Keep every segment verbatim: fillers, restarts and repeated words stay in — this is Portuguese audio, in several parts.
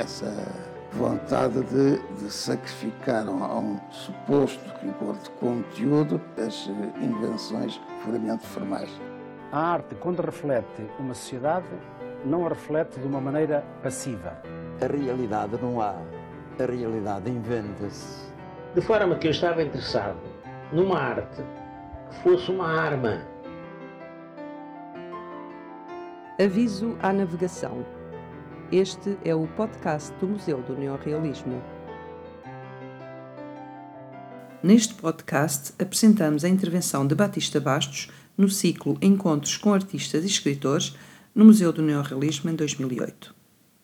essa vontade de, de sacrificar a um suposto rigor de conteúdo as invenções puramente formais. A arte, quando reflete uma sociedade, não a reflete de uma maneira passiva. A realidade não há, a realidade inventa-se. De forma que eu estava interessado numa arte que fosse uma arma. Aviso à navegação. Este é o podcast do Museu do Neorrealismo. Neste podcast apresentamos a intervenção de Baptista Bastos no ciclo Encontros com Artistas e Escritores no Museu do Neorrealismo em dois mil e oito.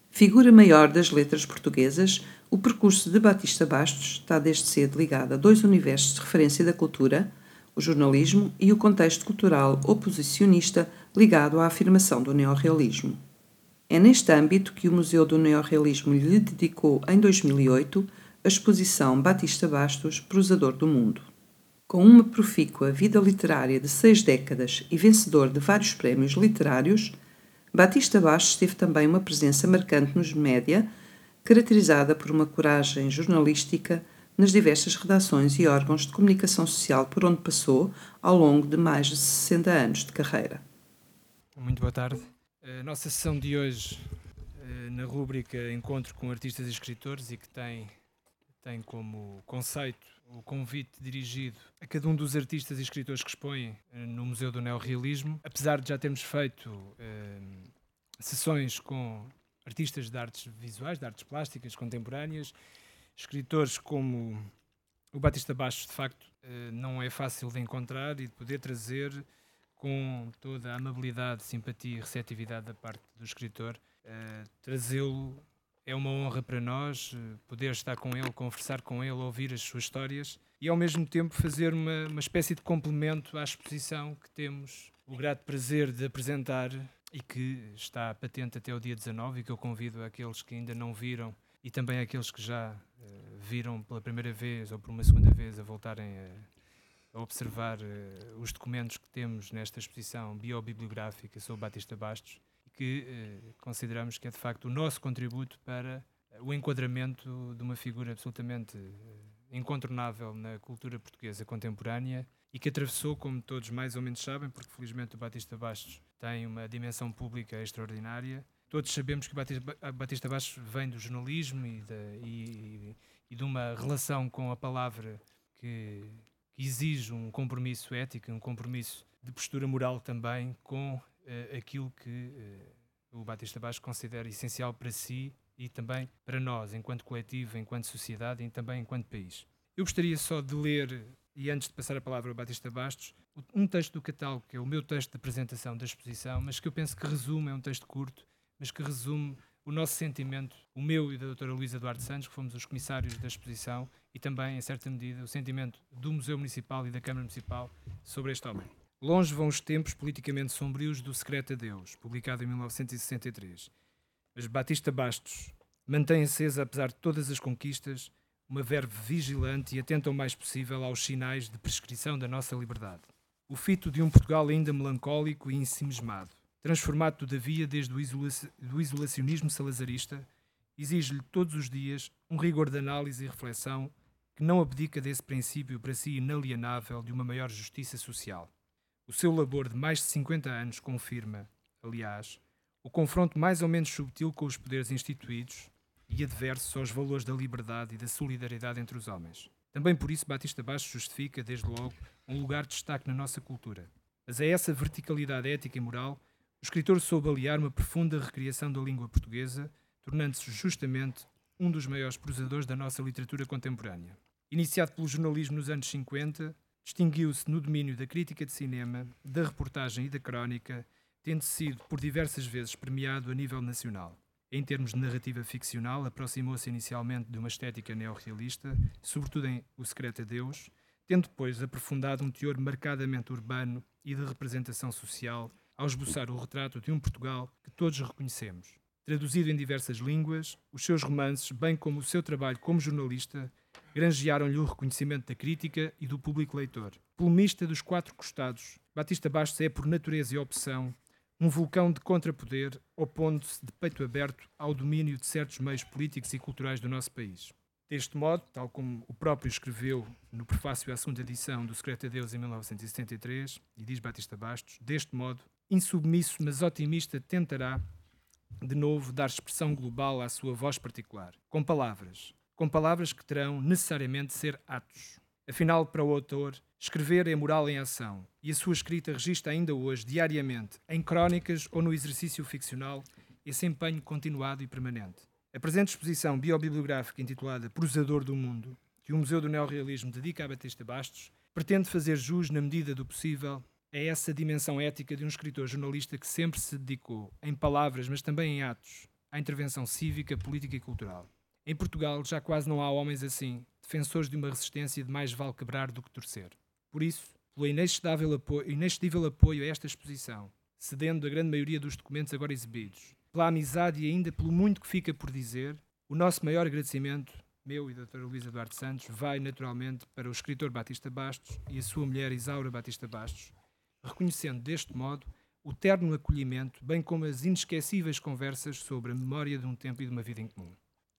Figura maior das letras portuguesas, o percurso de Baptista Bastos está desde cedo ligado a dois universos de referência da cultura, o jornalismo e o contexto cultural oposicionista ligado à afirmação do neorrealismo. É neste âmbito que o Museu do Neorrealismo lhe dedicou, em dois mil e oito, a exposição Baptista Bastos, Prosador do Mundo. Com uma profícua vida literária de seis décadas e vencedor de vários prémios literários, Baptista Bastos teve também uma presença marcante nos média, caracterizada por uma coragem jornalística nas diversas redações e órgãos de comunicação social por onde passou ao longo de mais de sessenta anos de carreira. Muito boa tarde. A nossa sessão de hoje, na rúbrica Encontro com Artistas e Escritores, e que tem, tem como conceito o convite dirigido a cada um dos artistas e escritores que expõem no Museu do Neorrealismo. Apesar de já termos feito eh, sessões com artistas de artes visuais, de artes plásticas contemporâneas, escritores como o Baptista Bastos, de facto, eh, não é fácil de encontrar e de poder trazer com toda a amabilidade, simpatia e receptividade da parte do escritor. Eh, trazê-lo é uma honra para nós poder estar com ele, conversar com ele, ouvir as suas histórias e, ao mesmo tempo, fazer uma, uma espécie de complemento à exposição que temos o grato prazer de apresentar e que está patente até o dia dezanove e que eu convido aqueles que ainda não viram e também aqueles que já uh, viram pela primeira vez ou por uma segunda vez a voltarem a, a observar uh, os documentos que temos nesta exposição biobibliográfica sobre Baptista Bastos, que eh, consideramos que é de facto o nosso contributo para o enquadramento de uma figura absolutamente eh, incontornável na cultura portuguesa contemporânea e que atravessou, como todos mais ou menos sabem, porque felizmente o Baptista Bastos tem uma dimensão pública extraordinária. Todos sabemos que o Batista, Baptista Bastos vem do jornalismo e, da, e, e de uma relação com a palavra que, que exige um compromisso ético, um compromisso de postura moral também com Uh, aquilo que uh, o Baptista Bastos considera essencial para si e também para nós, enquanto coletivo, enquanto sociedade e também enquanto país. Eu gostaria só de ler, e antes de passar a palavra ao Baptista Bastos, um texto do catálogo, que é o meu texto de apresentação da exposição, mas que eu penso que resume, é um texto curto, mas que resume o nosso sentimento, o meu e da doutora Luísa Duarte Santos, que fomos os comissários da exposição, e também, em certa medida, o sentimento do Museu Municipal e da Câmara Municipal sobre esta obra. Longe vão os tempos politicamente sombrios do Segredo de Deus, publicado em mil novecentos e sessenta e três. Mas Baptista Bastos mantém acesa, apesar de todas as conquistas, uma verve vigilante e atenta o mais possível aos sinais de prescrição da nossa liberdade. O fito de um Portugal ainda melancólico e ensimismado, transformado todavia desde o isolac- do isolacionismo salazarista, exige-lhe todos os dias um rigor de análise e reflexão que não abdica desse princípio para si inalienável de uma maior justiça social. O seu labor de mais de cinquenta anos confirma, aliás, o confronto mais ou menos subtil com os poderes instituídos e adversos aos valores da liberdade e da solidariedade entre os homens. Também por isso Baptista Bastos justifica, desde logo, um lugar de destaque na nossa cultura. Mas a essa verticalidade ética e moral, o escritor soube aliar uma profunda recriação da língua portuguesa, tornando-se justamente um dos maiores prosadores da nossa literatura contemporânea. Iniciado pelo jornalismo nos anos cinquenta, distinguiu-se no domínio da crítica de cinema, da reportagem e da crónica, tendo sido por diversas vezes premiado a nível nacional. Em termos de narrativa ficcional, aproximou-se inicialmente de uma estética neorrealista, sobretudo em O Segredo de Deus, tendo depois aprofundado um teor marcadamente urbano e de representação social, ao esboçar o retrato de um Portugal que todos reconhecemos. Traduzido em diversas línguas, os seus romances, bem como o seu trabalho como jornalista, granjearam-lhe o reconhecimento da crítica e do público leitor. Polemista dos quatro costados, Baptista Bastos é, por natureza e opção, um vulcão de contrapoder, opondo-se de peito aberto ao domínio de certos meios políticos e culturais do nosso país. Deste modo, tal como o próprio escreveu no prefácio à segunda edição do Segredo de Deus em mil novecentos e setenta e três, e diz Baptista Bastos, deste modo, insubmisso mas otimista, tentará, de novo, dar expressão global à sua voz particular, com palavras, com palavras que terão necessariamente de ser atos. Afinal, para o autor, escrever é moral em ação, e a sua escrita registra ainda hoje, diariamente, em crónicas ou no exercício ficcional, esse empenho continuado e permanente. A presente exposição biobibliográfica intitulada Prosador do Mundo, que o Museu do Neorrealismo dedica a Baptista Bastos, pretende fazer jus, na medida do possível, a essa dimensão ética de um escritor-jornalista que sempre se dedicou, em palavras, mas também em atos, à intervenção cívica, política e cultural. Em Portugal já quase não há homens assim, defensores de uma resistência de mais vale quebrar do que torcer. Por isso, pelo inexcedível apoio, inexcedível apoio a esta exposição, cedendo a grande maioria dos documentos agora exibidos, pela amizade e ainda pelo muito que fica por dizer, o nosso maior agradecimento, meu e da doutora Luísa Duarte Santos, vai naturalmente para o escritor Baptista Bastos e a sua mulher Isaura Baptista Bastos, reconhecendo deste modo o terno acolhimento, bem como as inesquecíveis conversas sobre a memória de um tempo e de uma vida em comum.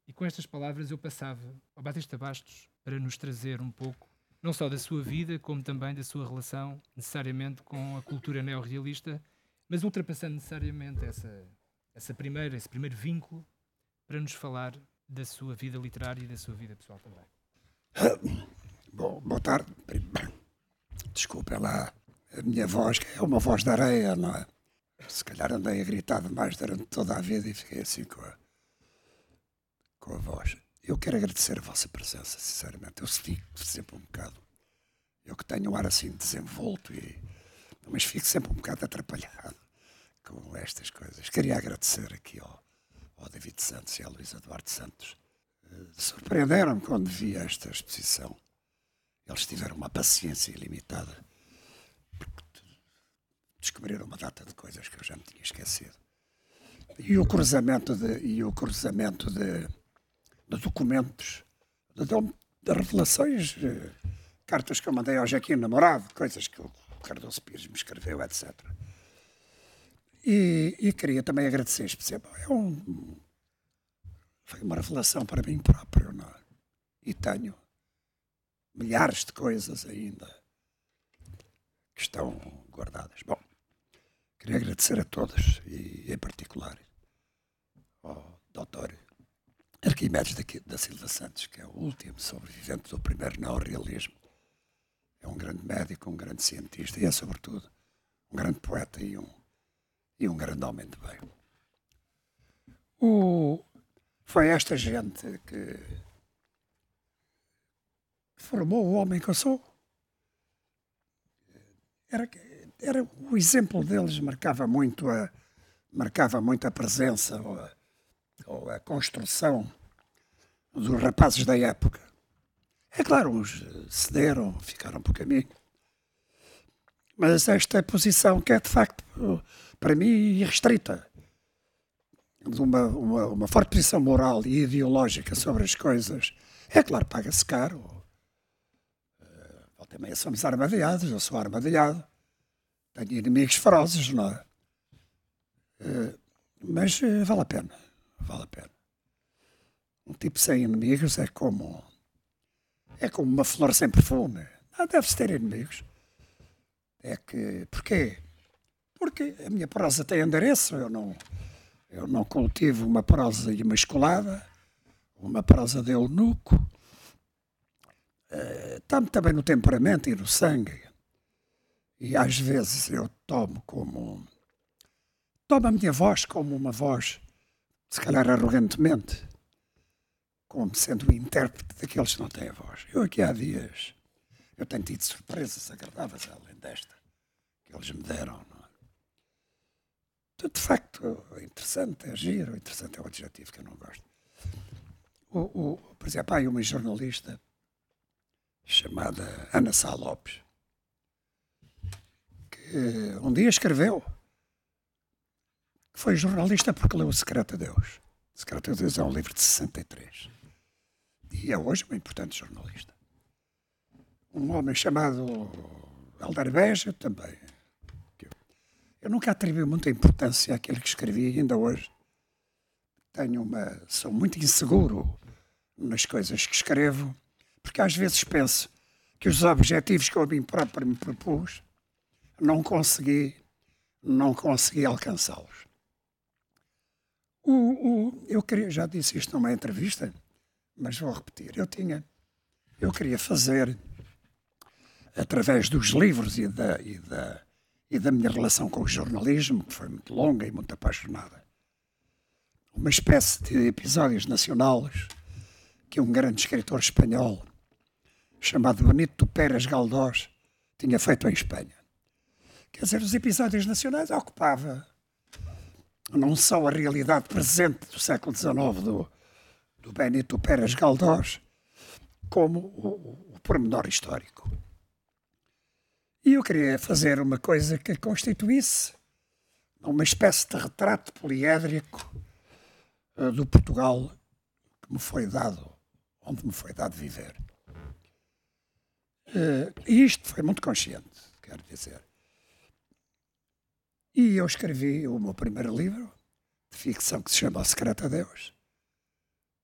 E com estas palavras eu passava ao Baptista Bastos para nos trazer um pouco não só da sua vida, como também da sua relação, necessariamente, com a cultura neorrealista, mas ultrapassando necessariamente essa, essa primeira, esse primeiro vínculo, para nos falar da sua vida literária e da sua vida pessoal também. Bom, boa tarde. Desculpa lá a minha voz, que é uma voz de areia, não é? Se calhar andei a gritar demais durante toda a vida e fiquei assim com a, com a voz. Eu quero agradecer a vossa presença, sinceramente. Eu fico sempre um bocado... Eu que tenho um ar assim desenvolto, e, mas fico sempre um bocado atrapalhado com estas coisas. Queria agradecer aqui ao, ao David Santos e à Luísa Duarte Santos. Surpreenderam-me quando vi esta exposição. Eles tiveram uma paciência ilimitada, porque descobriram uma data de coisas que eu já me tinha esquecido. E o cruzamento de... E o cruzamento de de documentos, de, de revelações, de cartas que eu mandei ao Joaquim Namorado, coisas que o Cardoso Pires me escreveu, etcétera. E, e queria também agradecer especialmente. É um, foi uma revelação para mim próprio, não é? E tenho milhares de coisas ainda que estão guardadas. Bom, queria agradecer a todos, e em particular ao doutor Arquimedes da Silva Santos, que é o último sobrevivente do primeiro neorrealismo. É um grande médico, um grande cientista e é, sobretudo, um grande poeta e um, e um grande homem de bem. O, foi esta gente que formou o homem que eu sou. Era, era, o exemplo deles marcava muito a, marcava muito a presença, a, ou a construção dos rapazes da época. É claro, uns cederam, ficaram por caminho. Mas esta posição que é, de facto, para mim, irrestrita, de uma, uma, uma forte posição moral e ideológica sobre as coisas, é claro, paga-se caro. Volta e meia somos armadilhados, eu sou armadilhado. Tenho inimigos ferozes, não é? Mas vale a pena. Vale a pena. Um tipo sem inimigos é como é como uma flor sem perfume. Não deve-se ter inimigos. É que... Porquê? Porque a minha prosa tem endereço. Eu não, eu não cultivo uma prosa imasculada, uma prosa de eunuco. Uh, está-me também no temperamento e no sangue. E às vezes eu tomo como... Tomo a minha voz como uma voz... se calhar arrogantemente, como sendo o intérprete daqueles que não têm a voz. Eu aqui há dias, eu tenho tido surpresas agradáveis, além desta, que eles me deram. Não é? Então, de facto, é interessante, é giro, interessante é um adjetivo que eu não gosto. O, o, por exemplo, há uma jornalista chamada Ana Sá Lopes, que um dia escreveu... Foi jornalista porque leu O Segredo de Deus. O Segredo de Deus é um livro de sessenta e três. E é hoje um importante jornalista. Um homem chamado Aldarbeja também. Eu nunca atribuí muita importância àquilo que escrevi, ainda hoje. Tenho uma, sou muito inseguro nas coisas que escrevo, porque às vezes penso que os objetivos que eu me próprio me propus, não consegui, não consegui alcançá-los. O, o, eu queria, já disse isto numa entrevista, mas vou repetir. Eu tinha, eu queria fazer, através dos livros e da, e da, e da minha relação com o jornalismo, que foi muito longa e muito apaixonada, uma espécie de episódios nacionais que um grande escritor espanhol chamado Benito Pérez Galdós tinha feito em Espanha. Quer dizer, os episódios nacionais ocupavam não só a realidade presente do século dezenove do, do Benito Pérez Galdós, como o, o pormenor histórico. E eu queria fazer uma coisa que constituísse uma espécie de retrato poliédrico uh, do Portugal que me foi dado, onde me foi dado viver. Uh, e isto foi muito consciente, quero dizer. E eu escrevi o meu primeiro livro de ficção que se chama O Segredo de Deus,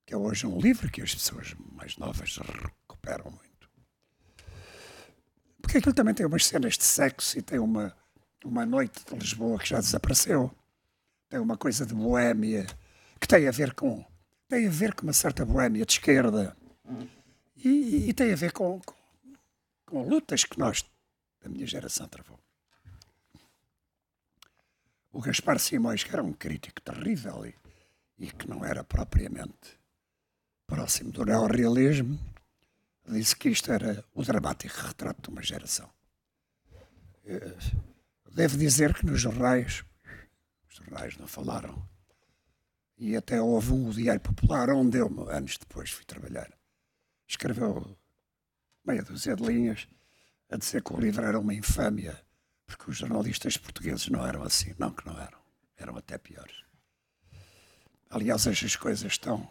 que é hoje um livro que as pessoas mais novas recuperam muito. Porque aquilo também tem umas cenas de sexo e tem uma, uma noite de Lisboa que já desapareceu. Tem uma coisa de boémia que tem a ver com, tem a ver com uma certa boémia de esquerda e, e tem a ver com, com, com lutas que nós, da minha geração, travou. O Gaspar Simões, que era um crítico terrível e, e que não era propriamente próximo do neorrealismo, disse que isto era o dramático retrato de uma geração. Devo dizer que nos jornais, os jornais não falaram, e até houve um Diário Popular onde eu, anos depois, fui trabalhar. Escreveu meia dúzia de linhas a dizer que o livro era uma infâmia, porque os jornalistas portugueses não eram assim, não que não eram, eram até piores. Aliás, hoje as coisas estão,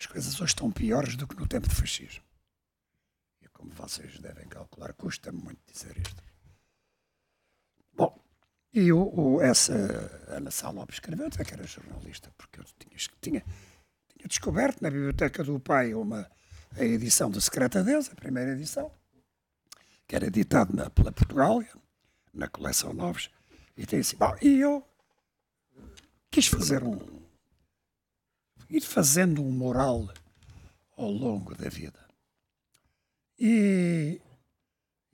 as coisas hoje estão piores do que no tempo de fascismo. E como vocês devem calcular, custa-me muito dizer isto. Bom, e o, o, essa Ana Sá Lopes escreveu até que era jornalista, porque eu tinha, tinha, tinha descoberto na biblioteca do pai uma, a edição do Segredo de Deus, a primeira edição, que era editada pela Portugália, na coleção Novos, e tem assim, bom, e eu quis fazer um, ir fazendo um mural ao longo da vida. E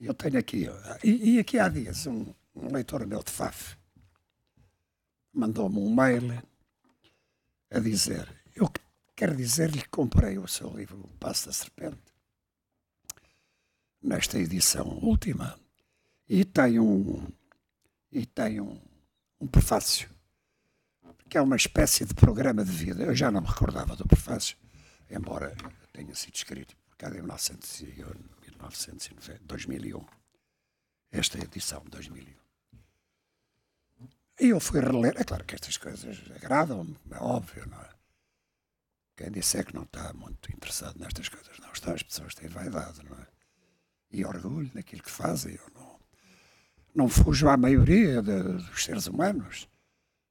eu tenho aqui, e, e aqui há dias, um, um leitor meu de F A F mandou-me um mail a dizer, eu quero dizer-lhe que comprei o seu livro, O Passo da Serpente, nesta edição última, e tem um, e tem um, um prefácio, que é uma espécie de programa de vida. Eu já não me recordava do prefácio, embora tenha sido escrito por cá em mil novecentos e dois mil e um, esta edição de dois mil e um. E eu fui reler, é claro que estas coisas agradam-me, é óbvio, não é? Quem disser que não está muito interessado nestas coisas, não está, as pessoas têm vaidade, não é? E orgulho naquilo que fazem, eu não. Não fujo à maioria de, dos seres humanos.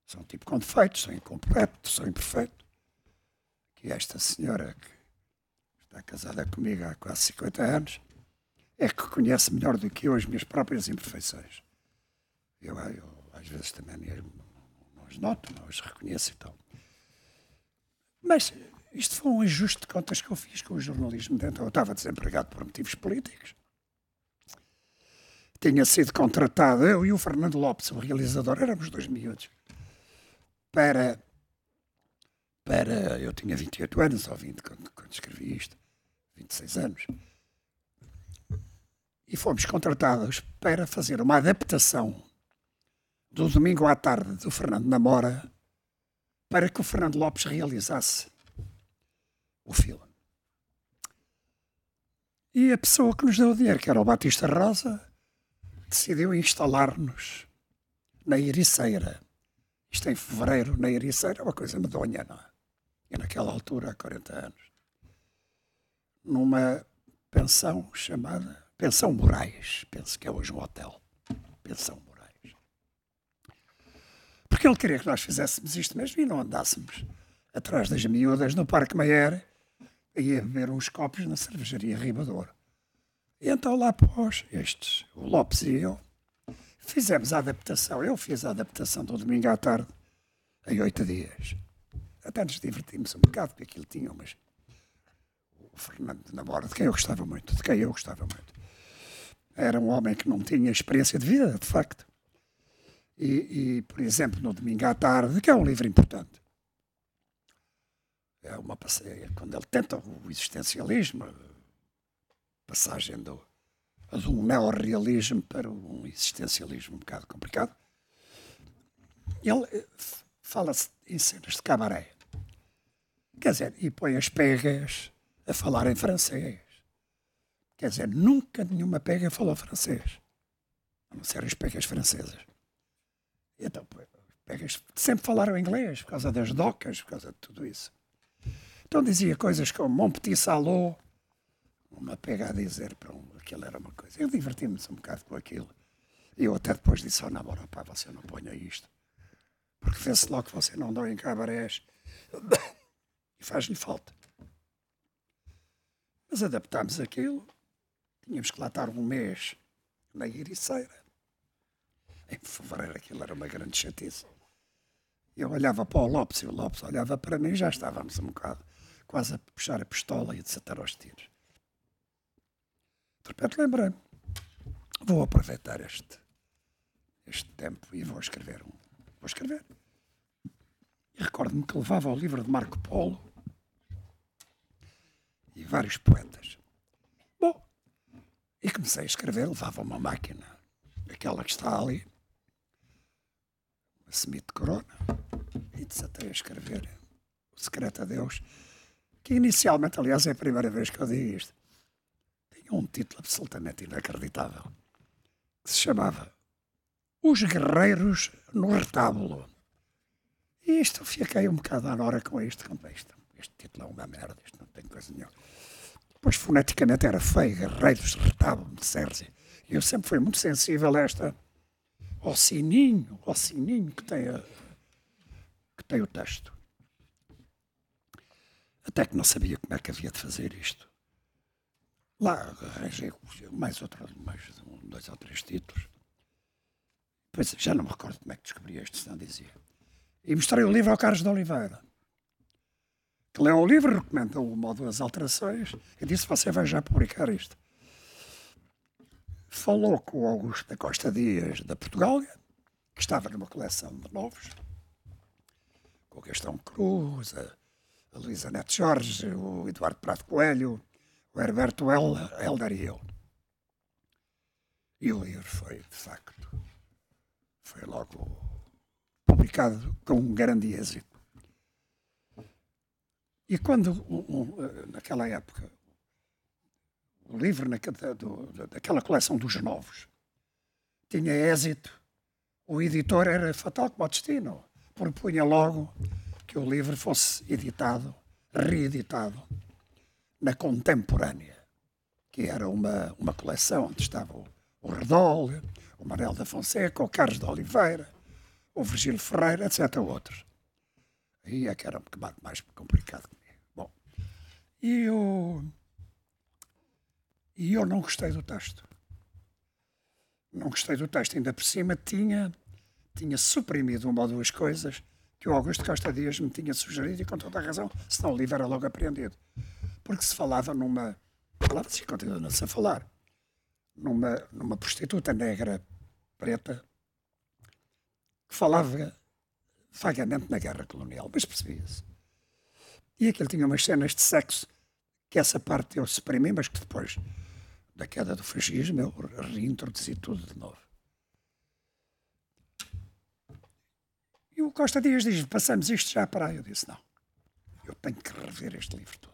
São tipo com defeitos, são incompletos, são imperfeitos. Que esta senhora, que está casada comigo há quase cinquenta anos, é que conhece melhor do que eu as minhas próprias imperfeições. Eu, eu às vezes também mesmo, não as noto, não as reconheço e tal. Mas isto foi um ajuste de contas que eu fiz com o jornalismo. Então, eu estava desempregado por motivos políticos. Tinha sido contratado, eu e o Fernando Lopes, o realizador, éramos dois miúdos, para, para... Eu tinha vinte e oito anos, ou vinte, quando, quando escrevi isto, vinte e seis anos. E fomos contratados para fazer uma adaptação do Domingo à Tarde, do Fernando Namora, para que o Fernando Lopes realizasse o filme. E a pessoa que nos deu o dinheiro, que era o Baptista Rosa, decidiu instalar-nos na Ericeira. Isto em fevereiro, na Ericeira, é uma coisa medonha, não é? E naquela altura, há quarenta anos. Numa pensão chamada Pensão Moraes, penso que é hoje um hotel. Pensão Moraes. porque ele queria que nós fizéssemos isto mesmo e não andássemos atrás das miúdas no Parque Mayer e a beber uns copos na cervejaria Ribador. E então lá pós estes, o Lopes e eu, fizemos a adaptação. Eu fiz a adaptação do Domingo à Tarde em oito dias. Até nos divertimos um bocado, porque aquilo tinha umas... O Fernando Namora, de quem eu gostava muito, de quem eu gostava muito. Era um homem que não tinha experiência de vida, de facto. E, e por exemplo, no Domingo à Tarde, que é um livro importante, é uma passeia, quando ele tenta o existencialismo, passagem do, do neorrealismo para um existencialismo um bocado complicado, ele fala-se em cenas de cabaré. Quer dizer, e põe as pegas a falar em francês. Quer dizer, nunca nenhuma pega falou francês, a não ser as pegas francesas. Então, pegas sempre falaram inglês, por causa das docas, por causa de tudo isso. Então dizia coisas como Mon Petit Salot, uma pega a dizer para um, aquilo era uma coisa. Eu diverti-me um bocado com aquilo. E eu até depois disse ao Namora, pá, você não ponha isto, porque vê-se logo que você não dá em cabarés e faz-lhe falta. Mas adaptámos aquilo, tínhamos que lá estar um mês na Ericeira. Em fevereiro aquilo era uma grande chatice. Eu olhava para o Lopes e o Lopes olhava para mim, já estávamos um bocado quase a puxar a pistola e a desatar aos tiros. De repente lembrei-me, vou aproveitar este, este tempo e vou escrever um. Vou escrever. E recordo-me que levava o livro de Marco Polo e vários poetas. Bom, e comecei a escrever, levava uma máquina, aquela que está ali, a Smith Corona, e desatei a escrever O Segredo de Deus, que inicialmente, aliás, é a primeira vez que eu digo isto, tinha um título absolutamente inacreditável, que se chamava Os Guerreiros no Retábulo. E isto, fiquei um bocado à nora com isto, com isto. Este título é uma merda, isto não tem coisa nenhuma. Pois, foneticamente era feio, Guerreiros no Retábulo, de Sérgio. Eu sempre fui muito sensível a esta, ao sininho, ao sininho que tem, a, que tem o texto. Até que não sabia como é que havia de fazer isto. Lá arranjei mais, outro, mais um, dois ou três títulos. Pois, já não me recordo como é que descobri este, senão dizia. E mostrei o livro ao Carlos de Oliveira, que leu o livro, recomenda uma ou duas alterações, e disse, você vai já publicar isto. Falou com o Augusto da Costa Dias, da Portugália, que estava numa coleção de novos, com o Gastão Cruz, a, a Luísa Neto Jorge, o Eduardo Prado Coelho, o Herberto Helder e eu. E o livro foi, de facto, foi logo publicado com um grande êxito. E quando, um, um, naquela época, o livro na, da, do, daquela coleção dos novos tinha êxito, o editor era fatal como o destino, propunha logo que o livro fosse editado, reeditado, na Contemporânea, que era uma, uma coleção onde estava o, o Redol, o Manuel da Fonseca, o Carlos de Oliveira, o Virgílio Ferreira, etcétera. Outros. E é que era um bocado mais complicado comigo. Bom, e o... E eu não gostei do texto. Não gostei do texto. Ainda por cima tinha, tinha suprimido uma ou duas coisas que o Augusto Costa Dias me tinha sugerido, e com toda a razão, senão o livro era logo apreendido. Porque se falava numa... Falava-se e continua-se a falar. Numa, numa prostituta negra, preta, que falava vagamente na guerra colonial. Mas percebia-se. E aquilo tinha umas cenas de sexo que essa parte eu suprimi, mas que depois da queda do fascismo eu reintroduzi tudo de novo. E o Costa Dias diz, passamos isto já para aí. Eu disse, não, eu tenho que rever este livro todo.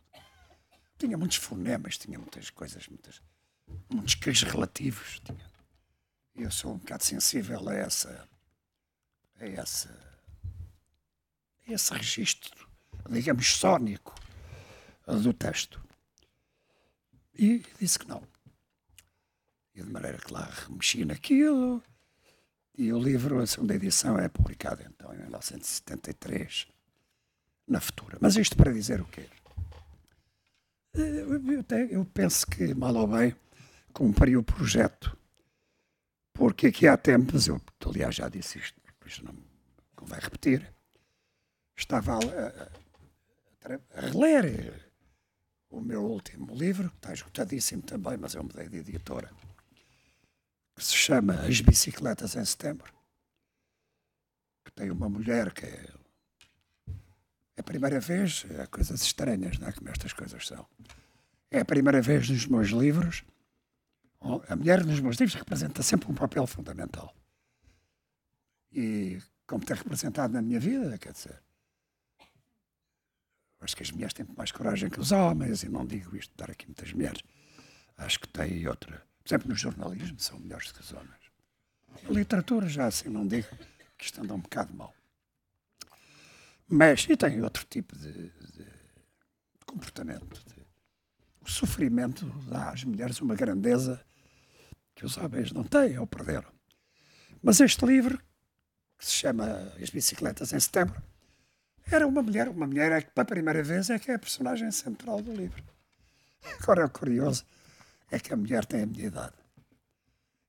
Tinha muitos fonemas, tinha muitas coisas, muitas, muitos queijos relativos. Tinha. E eu sou um bocado sensível a essa, a essa, a esse registro, digamos, sónico do texto. E disse que não. E de maneira que lá remexi naquilo, E o livro, a segunda edição, é publicado então em mil novecentos e setenta e três, na Futura. Mas isto para dizer o quê? Eu, tenho, eu penso que, mal ou bem, cumpri o projeto. Porque aqui há tempos, eu aliás já disse isto, isto não convém repetir, estava a, a, a reler o meu último livro, que está esgotadíssimo também, mas eu mudei de editora, que se chama As Bicicletas em Setembro, que tem uma mulher que é a primeira vez, há coisas estranhas, não é? Como estas coisas são. É a primeira vez nos meus livros, a mulher nos meus livros representa sempre um papel fundamental. E como tem representado na minha vida, quer dizer, acho que as mulheres têm mais coragem que os homens, e não digo isto de dar aqui muitas mulheres. Acho que tem outra. Por exemplo, no jornalismo são melhores que os homens. A literatura já assim não digo, que isto anda um bocado mal. Mas, e tem outro tipo de, de, de comportamento. De, o sofrimento dá às mulheres uma grandeza que os homens não têm ou perderam. Mas este livro, que se chama As Bicicletas em Setembro, era uma mulher, uma mulher é que pela primeira vez é que é a personagem central do livro. Agora o curioso é que a mulher tem a minha idade.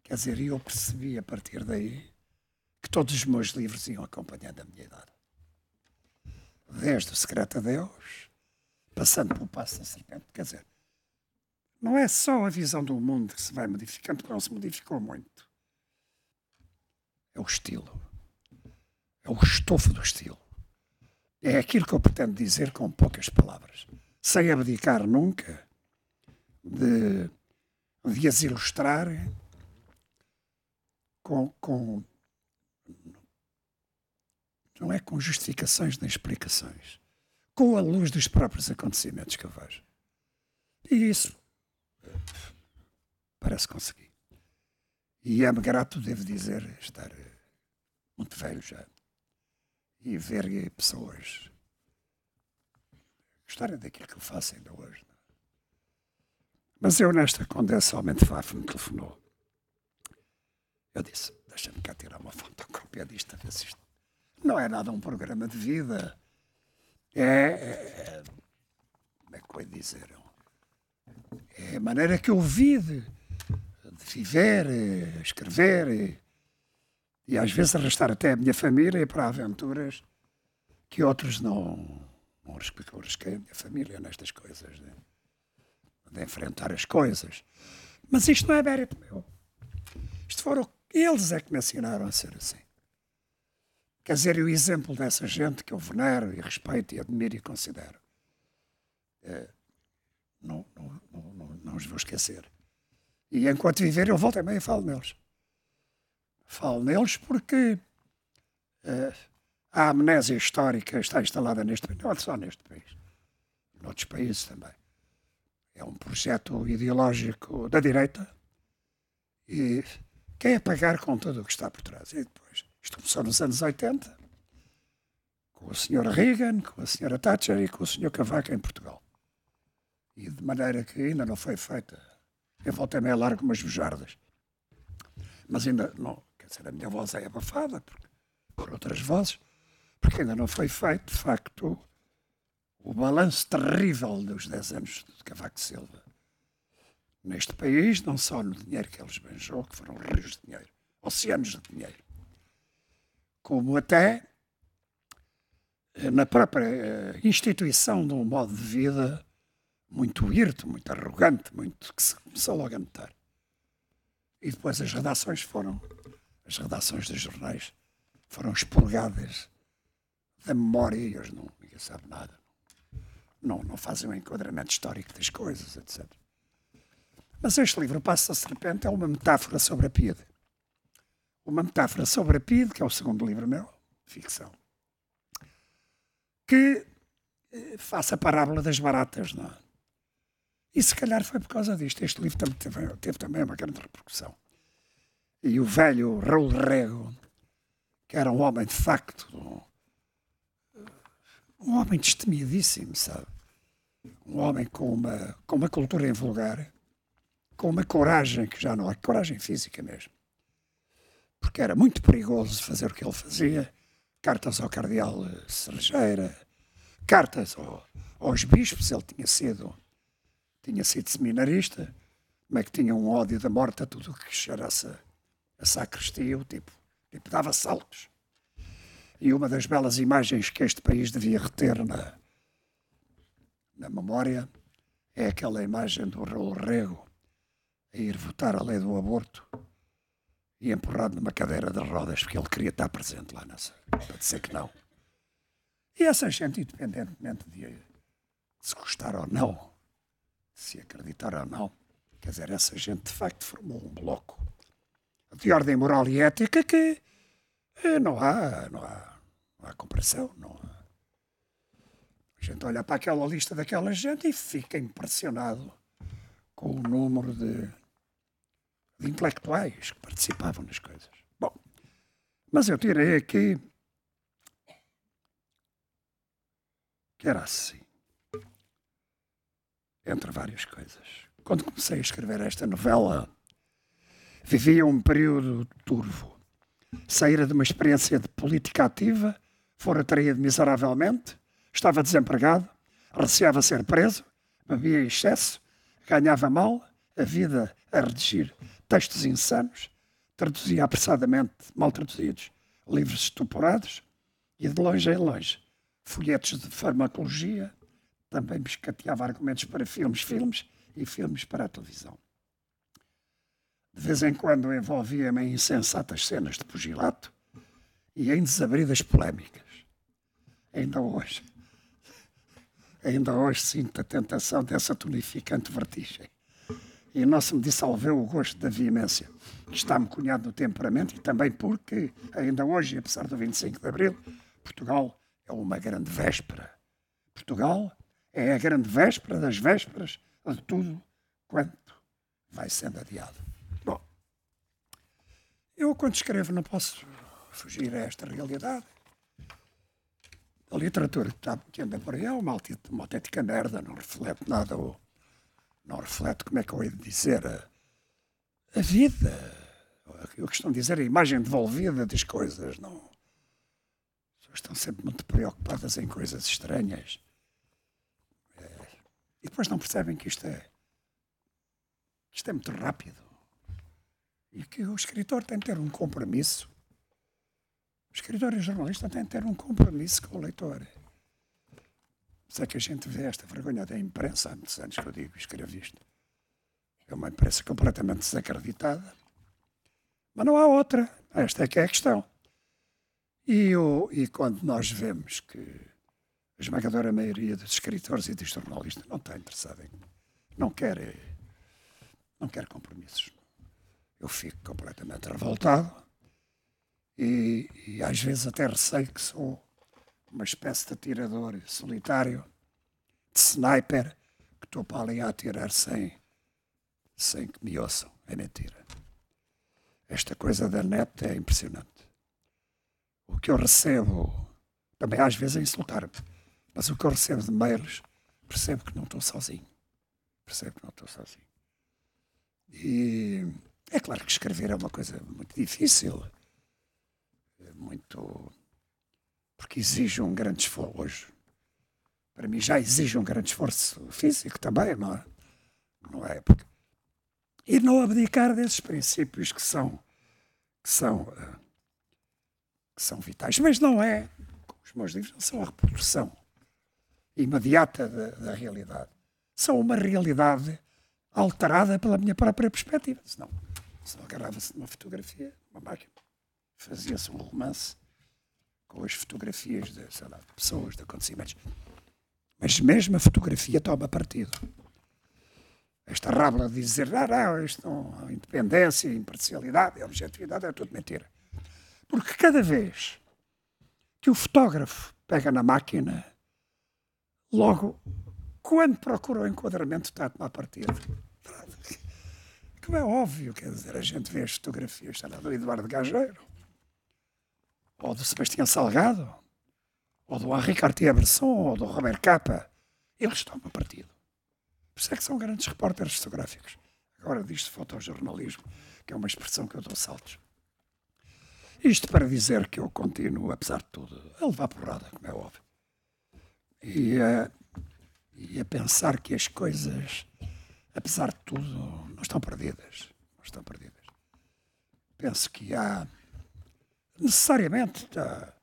Quer dizer, eu percebi a partir daí que todos os meus livros iam acompanhando a minha idade. Desde o Segredo de Deus, passando pelo Passo da Serpente. Quer dizer, não é só a visão do mundo que se vai modificando, porque não se modificou muito. É o estilo. É o estofo do estilo. É aquilo que eu pretendo dizer com poucas palavras, sem abdicar nunca de, de as ilustrar com, com... não é com justificações nem explicações, com a luz dos próprios acontecimentos que eu vejo. E isso parece conseguir. E é-me grato, devo dizer, estar muito velho já, e ver pessoas gostarem daquilo que eu faço ainda hoje. Não? Mas eu, nesta condensa, somente Fafo me telefonou. Eu disse, deixa-me cá tirar uma fotocópia disto, a ver se isto não é nada um programa de vida. É, é, é, como é que eu ia dizer? É a maneira que eu vi de, de viver, de escrever, de, e às vezes arrastar até a minha família para aventuras que outros não... não arrisquei a minha família nestas coisas, né? De enfrentar as coisas. Mas isto não é mérito meu. Isto foram... eles é que me ensinaram a ser assim. Quer dizer, o exemplo dessa gente que eu venero e respeito e admiro e considero. É... Não, não, não, não, não os vou esquecer. E enquanto viver eu volto também e falo neles. Falo neles porque uh, a amnésia histórica está instalada neste país, não é só neste país, em outros países também. É um projeto ideológico da direita e quer pagar com tudo o que está por trás. E depois, isto começou nos anos oitenta, com o senhor Reagan, com a senhora Thatcher e com o senhor Cavaco em Portugal. E de maneira que ainda não foi feita. Eu voltei a meio largo umas bujardas. Mas ainda não... A minha voz é abafada por, por outras vozes, porque ainda não foi feito, de facto, o, o balanço terrível dos dez anos de Cavaco Silva neste país, não só no dinheiro que eles banjou, que foram rios de dinheiro, oceanos de dinheiro, como até na própria instituição de um modo de vida muito hirto, muito arrogante, muito que se começou logo a notar. E depois as redações foram... As redações dos jornais foram expurgadas da memória e hoje não, ninguém sabe nada. Não, não fazem um enquadramento histórico das coisas, etcétera. Mas este livro, Passo da Serpente, é uma metáfora sobre a PIDE. Uma metáfora sobre a PIDE, que é o segundo livro meu, ficção, que faz a parábola das baratas, não é? E se calhar foi por causa disto. Este livro também teve, teve também uma grande repercussão. E o velho Raul Rego, que era um homem de facto, um, um homem destemidíssimo, sabe? Um homem com uma, com uma cultura em vulgar, com uma coragem que já não há, coragem física mesmo, porque era muito perigoso fazer o que ele fazia. Cartas ao cardeal Cerejeira, cartas ao, aos bispos. Ele tinha sido, tinha sido seminarista, mas que tinha um ódio da morte a tudo o que cheirasse a, a sacristia. O tipo, tipo dava saltos. E uma das belas imagens que este país devia reter na, na memória é aquela imagem do Raul Rego a ir votar a lei do aborto e empurrado numa cadeira de rodas, porque ele queria estar presente lá nessa, para dizer que não. E essa gente, independentemente de se gostar ou não, se acreditar ou não, quer dizer, essa gente de facto formou um bloco de ordem moral e ética que não há, não há, não há comparação, não há. A gente olha para aquela lista daquela gente e fica impressionado com o número de, de intelectuais que participavam nas coisas. Bom, mas eu tirei aqui que era assim, entre várias coisas. Quando comecei a escrever esta novela, vivia um período turvo. Saíra de uma experiência de política ativa, fora traído miseravelmente, estava desempregado, receava ser preso, bebia em excesso, ganhava mal, a vida a redigir textos insanos, traduzia apressadamente mal traduzidos, livros estuporados, e de longe em longe, folhetos de farmacologia, também pescateava argumentos para filmes, filmes e filmes para a televisão. De vez em quando envolvia-me em insensatas cenas de pugilato e em desabridas polémicas. Ainda hoje... Ainda hoje sinto a tentação dessa tonificante vertigem. E não se me dissolveu o gosto da veemência. Está-me cunhado no temperamento e também porque, ainda hoje, apesar do vinte e cinco de Abril, Portugal é uma grande véspera. Portugal é a grande véspera das vésperas de tudo quanto vai sendo adiado. Bom, eu quando escrevo não posso fugir a esta realidade. A literatura que está metendo por aí é uma, uma autêntica merda, não reflete nada, ou, não reflete, como é que eu hei de dizer, a, a vida, o que estão a dizer, a imagem devolvida das coisas, não. As pessoas estão sempre muito preocupadas em coisas estranhas. É, e depois não percebem que isto é, isto é muito rápido. E que o escritor tem de ter um compromisso. O escritor e o jornalista têm de ter um compromisso com o leitor. Sei que a gente vê esta vergonha da imprensa há muitos anos que eu digo e escrevo isto. É uma imprensa completamente desacreditada. Mas não há outra. Esta é que é a questão. E, eu, e quando nós vemos que a esmagadora maioria dos escritores e dos jornalistas não está interessada em... Não quer, não quer compromissos. Eu fico completamente revoltado. E, e às vezes até receio que sou uma espécie de atirador solitário, de sniper, que estou para ali a atirar sem, sem que me ouçam. É mentira. Esta coisa da net é impressionante. O que eu recebo, também às vezes é insultar-me, mas o que eu recebo de mails, percebo que não estou sozinho. Percebo que não estou sozinho. E é claro que escrever é uma coisa muito difícil, muito, porque exige um grande esforço hoje. Para mim já exige um grande esforço físico também, não é? Não é porque... E não abdicar desses princípios que são, que são, que são vitais. Mas não é, os meus livros não são a reprodução imediata da, da realidade. São uma realidade alterada pela minha própria perspectiva. Senão, senão agarrava-se numa fotografia, uma máquina. Fazia-se um romance com as fotografias de, sei lá, de pessoas, de acontecimentos. Mas mesmo a fotografia toma partido. Esta rábula de dizer, ah, não, isto não, independência, imparcialidade, objetividade, é tudo mentira. Porque cada vez que o fotógrafo pega na máquina, logo, quando procura o enquadramento, está a tomar partido. Como é óbvio, quer dizer, a gente vê as fotografias, sei lá, do Eduardo Gageiro, ou do Sebastião Salgado, ou do Henri Cartier-Bresson, ou do Robert Capa, eles tomam partido. Por isso é que são grandes repórteres fotográficos. Agora diz-se fotojornalismo, que é uma expressão que eu dou saltos. Isto para dizer que eu continuo, apesar de tudo, a levar porrada, como é óbvio. E a, e a pensar que as coisas, apesar de tudo, não estão perdidas. Não estão perdidas. Penso que há... Necessariamente está,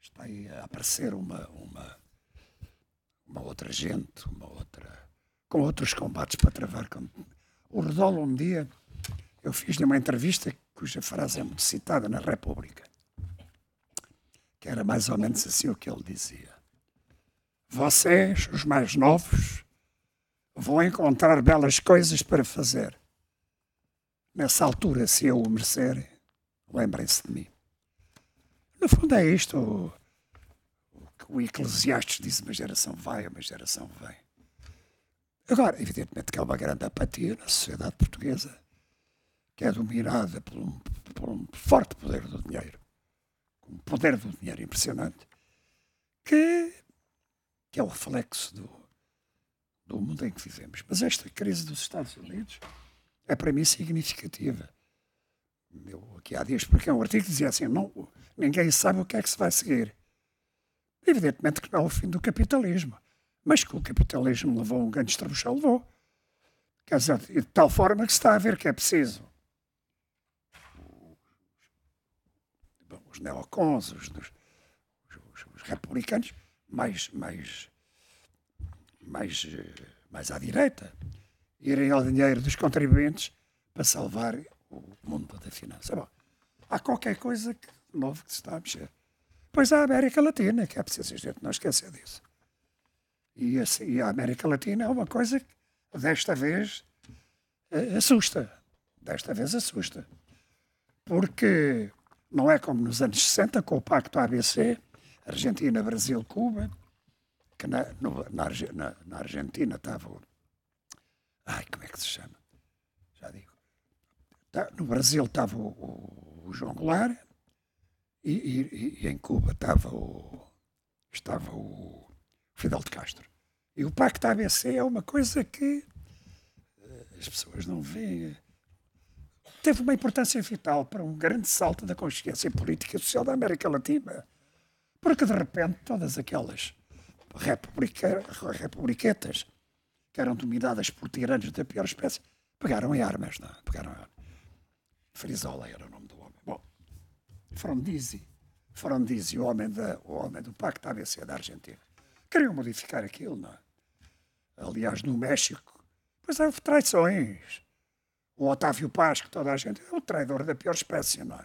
está aí a aparecer uma, uma, uma outra gente, uma outra... com outros combates para travar. O Redol, um dia, eu fiz-lhe uma entrevista cuja frase é muito citada na República, que era mais ou menos assim o que ele dizia. Vocês, os mais novos, vão encontrar belas coisas para fazer. Nessa altura, se eu o merecer, lembrem-se de mim. No fundo é isto o, o que o Eclesiastes diz, uma geração vai, uma geração vem. Agora, evidentemente que há uma grande apatia na sociedade portuguesa, que é dominada por um, por um forte poder do dinheiro, um poder do dinheiro impressionante, que, que é o reflexo do, do mundo em que vivemos. Mas esta crise dos Estados Unidos é para mim significativa. Eu, aqui há dias, porque um artigo dizia assim, não, ninguém sabe o que é que se vai seguir. Evidentemente que não é o fim do capitalismo, mas que o capitalismo levou um grande estrebuchão, levou. Quer dizer, de tal forma que se está a ver que é preciso. Bom, os neocons, os, os, os, os republicanos, mais, mais, mais, mais à direita, irem ao dinheiro dos contribuintes para salvar o mundo da finança. Bom, há qualquer coisa que, de novo que se está a mexer. Pois há a América Latina, que é preciso a gente não esquecer disso. E, assim, e a América Latina é uma coisa que desta vez assusta. Desta vez assusta. Porque não é como nos anos sessenta, com o Pacto A B C, Argentina, Brasil, Cuba, que na, no, na, na Argentina estava... Ai, como é que se chama? Já digo. No Brasil estava o, o, o João Goulart e, e, e em Cuba estava o, estava o Fidel de Castro. E o Pacto A B C é uma coisa que as pessoas não veem. Teve uma importância vital para um grande salto da consciência política e social da América Latina. Porque, de repente, todas aquelas republica, republiquetas que eram dominadas por tiranos da pior espécie, pegaram em armas. Não? Pegaram em armas. Frisola era o nome do homem. Bom, Frondizi, Frondizi o, homem da, o homem do Pacto A B C da Argentina. Queriam modificar aquilo, não é? Aliás, no México, pois houve traições. O Otávio Paz, que toda a gente... É um traidor da pior espécie, não é?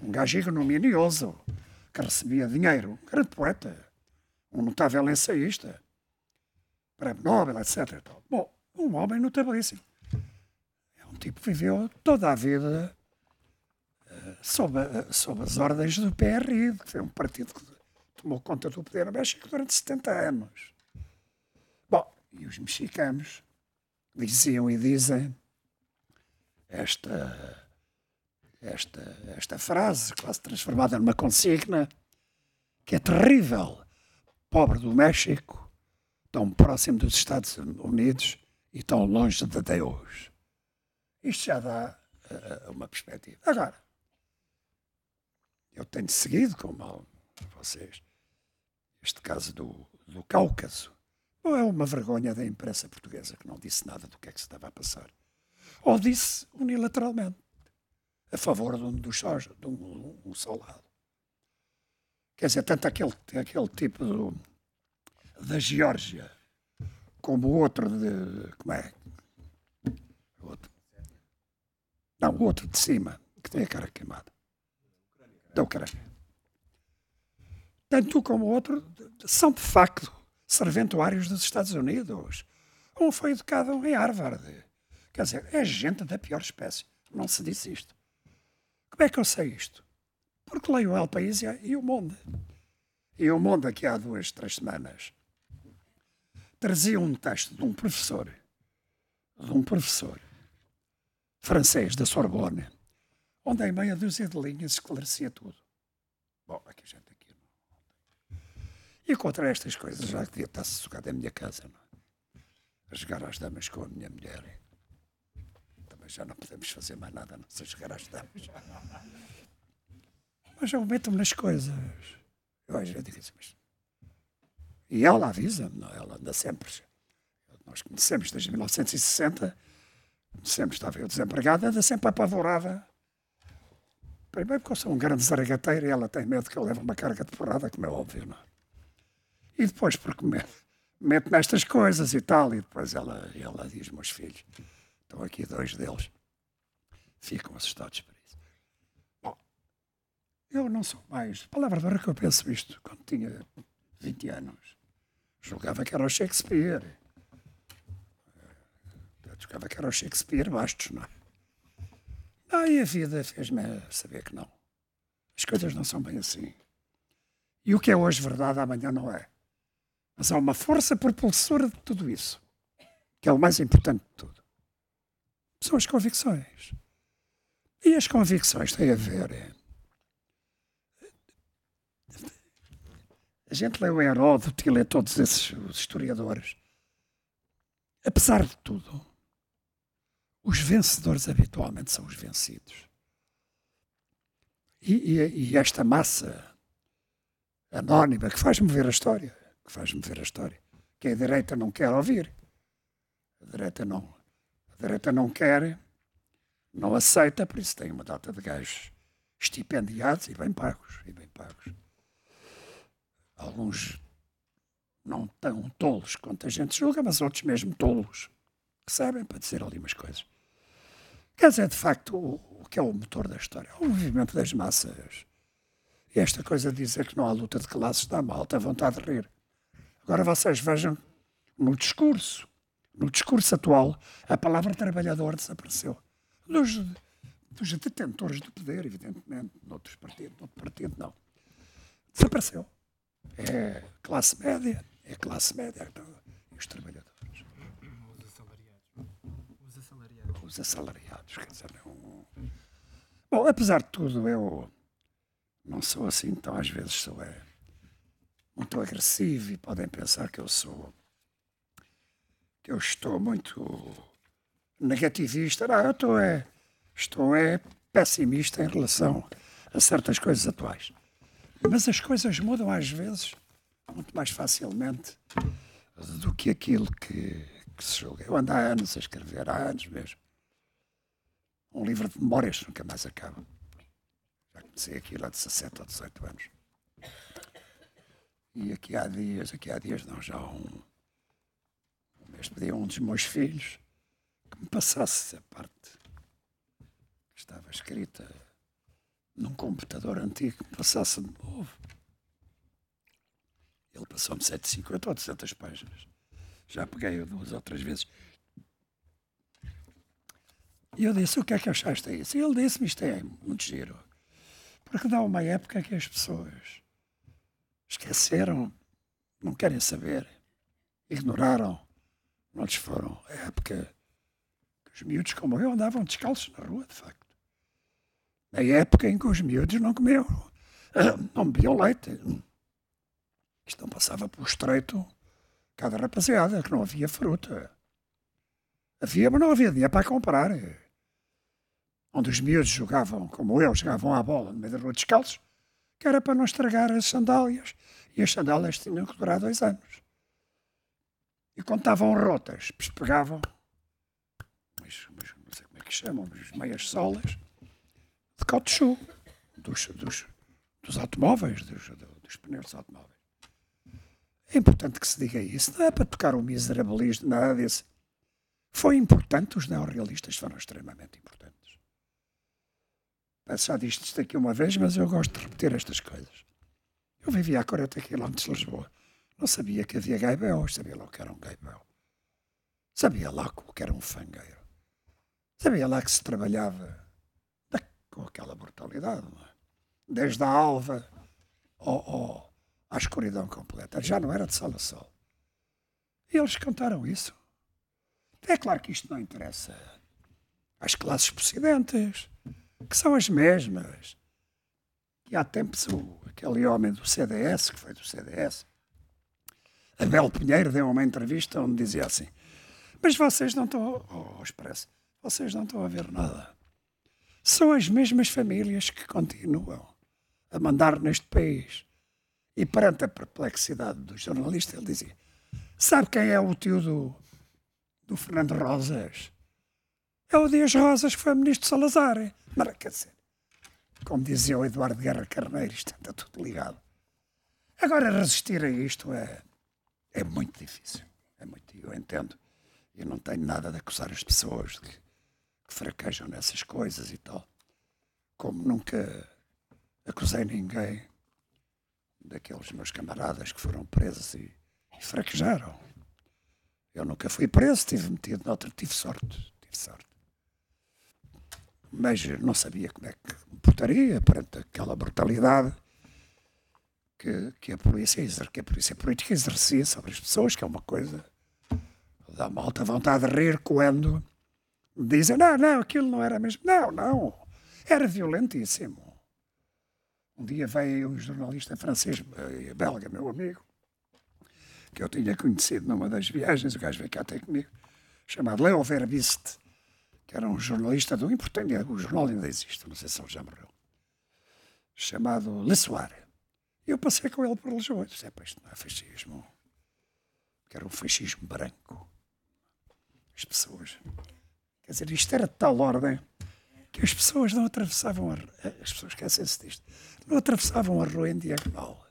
Um gajo ignominioso, que recebia dinheiro. Um grande poeta. Um notável ensaísta. Prémio Nobel, etcétera. Bom, um homem notabilíssimo. É um tipo que viveu toda a vida uh, sob, a, sob as ordens do P R I, que foi um partido que tomou conta do poder no México durante setenta anos. Bom, e os mexicanos... diziam e dizem esta, esta, esta frase, quase transformada numa consigna, que é terrível. Pobre do México, tão próximo dos Estados Unidos e tão longe de Deus. Isto já dá uh, uma perspectiva. Agora, eu tenho seguido, como vocês, este caso do, do Cáucaso. Ou é uma vergonha da imprensa portuguesa que não disse nada do que é que se estava a passar. Ou disse unilateralmente, a favor de um dos sós, de um, um só lado. Quer dizer, tanto aquele, aquele tipo do, da Geórgia, como o outro de... Como é? O outro. Não, o outro de cima, que tem a cara queimada. Da Ucrânia. Tanto como o outro são de facto serventuários dos Estados Unidos. Um foi educado em Harvard. Quer dizer, é gente da pior espécie. Não se disse isto. Como é que eu sei isto? Porque leio o El País e o Monde. E o Monde, aqui há duas, três semanas, trazia um texto de um professor, de um professor francês da Sorbonne, onde em meia dúzia de linhas esclarecia tudo. Bom, aqui gente aqui. E contra estas coisas, já devia estar sossegado em minha casa, não é? A jogar às damas com a minha mulher. Também já não podemos fazer mais nada, não sei jogar às damas. mas eu meto-me nas coisas. Eu às vezes digo assim, mas... E ela avisa-me, ela anda sempre. Nós conhecemos desde mil novecentos e sessenta, sempre estava eu desempregada, anda sempre apavorada. Primeiro porque eu sou um grande zaragateiro e ela tem medo que eu leve uma carga de porrada, como é óbvio, não? E depois porque me meto nestas coisas e tal, e depois ela, ela diz, meus filhos, estão aqui dois deles, ficam assustados por isso. Bom, eu não sou mais, palavra de honra que eu penso isto, quando tinha vinte anos, julgava que era o Shakespeare, eu julgava que era o Shakespeare Bastos, não é? Ah, e a vida fez-me saber que não. As coisas não são bem assim. E o que é hoje verdade, amanhã não é. Mas há uma força propulsora de tudo isso, que é o mais importante de tudo. São as convicções. E as convicções têm a ver... É... A gente lê o Heródoto e lê todos esses os historiadores. Apesar de tudo... Os vencedores habitualmente são os vencidos. E, e, e esta massa anónima que faz-me ver a história, que faz-me ver a história, que a direita não quer ouvir. A direita não, a direita não quer, não aceita, por isso tem uma data de gajos estipendiados e bem pagos, e bem pagos. Alguns não tão tolos quanto a gente julga, mas outros mesmo tolos, que sabem para dizer ali umas coisas. Quer dizer, de facto, o, o que é o motor da história? O movimento das massas. E esta coisa de dizer que não há luta de classes dá uma alta vontade de rir. Agora vocês vejam, no discurso, no discurso atual, a palavra trabalhador desapareceu. Dos, dos detentores do poder, evidentemente, noutros partidos, noutro partido, não. Desapareceu. É classe média, é classe média, então, os trabalhadores. Os assalariados, quer dizer, eu... Bom, apesar de tudo, eu não sou assim, então às vezes sou é, muito agressivo e podem pensar que eu sou, que eu estou muito negativista. Não, eu estou é, estou é pessimista em relação a certas coisas atuais. Mas as coisas mudam às vezes muito mais facilmente do que aquilo que, que se julga. Eu ando há anos a escrever, há anos mesmo. Um livro de memórias que nunca mais acaba. Já comecei aqui lá de dezassete ou dezoito anos. E aqui há dias, aqui há dias, não, já há um... Um mês pedi a um dos meus filhos que me passasse a parte que estava escrita num computador antigo, que me passasse de novo. Ele passou-me cento e cinquenta ou duzentas páginas. Já peguei-o duas ou três vezes. E eu disse, o que é que achaste a isso? E ele disse-me, isto é muito giro. Porque dá uma época que as pessoas esqueceram, não querem saber, ignoraram, não lhes foram. É a época que os miúdos como eu andavam descalços na rua, de facto. É a época em que os miúdos não comiam, não bebiam leite. Isto não passava por estreito cada rapaziada, que não havia fruta. Havia, mas não havia dinheiro para comprar. Onde os miúdos jogavam, como eu, jogavam à bola no meio da rua descalços, que era para não estragar as sandálias. E as sandálias tinham que durar dois anos. E quando estavam rotas, pegavam, mas, mas, não sei como é que chamam, as meias solas, de cautchu, dos, dos, dos automóveis, dos, dos pneus dos automóveis. É importante que se diga isso. Não é para tocar o miserabilismo, nada disso. Foi importante, os neorrealistas foram extremamente importantes. Já disse isto aqui uma vez, mas eu gosto de repetir estas coisas. Eu vivia a quarenta quilómetros de Lisboa. Não sabia que havia gaibel, sabia lá o que era um gaibel. Sabia lá o que era um fangueiro. Sabia lá que se trabalhava com aquela brutalidade, não é? Desde a alva ao, ao, à escuridão completa. Já não era de sol a sol. E eles contaram isso. É claro que isto não interessa às classes possidentes, que são as mesmas. E há tempos o, aquele homem do C D S, que foi do C D S, Abel Pinheiro, deu uma entrevista onde dizia assim, mas vocês não estão, oh, Expresso, vocês não estão a ver nada. São as mesmas famílias que continuam a mandar neste país. E perante a perplexidade do jornalista, ele dizia: sabe quem é o tio do, do Fernando Rosas? É o Dias Rosas, que foi ministro de Salazar. Mas, quer dizer, como dizia o Eduardo Guerra Carneiro, isto está tudo ligado. Agora, resistir a isto é, é muito difícil. É muito, eu entendo. Eu não tenho nada de acusar as pessoas que, que fraquejam nessas coisas e tal. Como nunca acusei ninguém daqueles meus camaradas que foram presos e, e fraquejaram. Eu nunca fui preso, tive metido noutra, tive sorte, tive sorte. Mas não sabia como é que me portaria perante aquela brutalidade que, que, a polícia, que a polícia política exercia sobre as pessoas, que é uma coisa, dá uma alta vontade de rir quando dizem: não, não, aquilo não era mesmo, não, não, era violentíssimo. Um dia veio um jornalista francês, belga, meu amigo, que eu tinha conhecido numa das viagens, o gajo veio cá até comigo, chamado Léo Verbiste, que era um jornalista do importante, o jornal ainda existe, não sei se ele já morreu, chamado Le Soir. E eu passei com ele por Lisboa e disse: é, isto não é fascismo, que era um fascismo branco. As pessoas, quer dizer, isto era de tal ordem que as pessoas não atravessavam a rua, as pessoas esquecem-se disto, não atravessavam a rua em diagonal.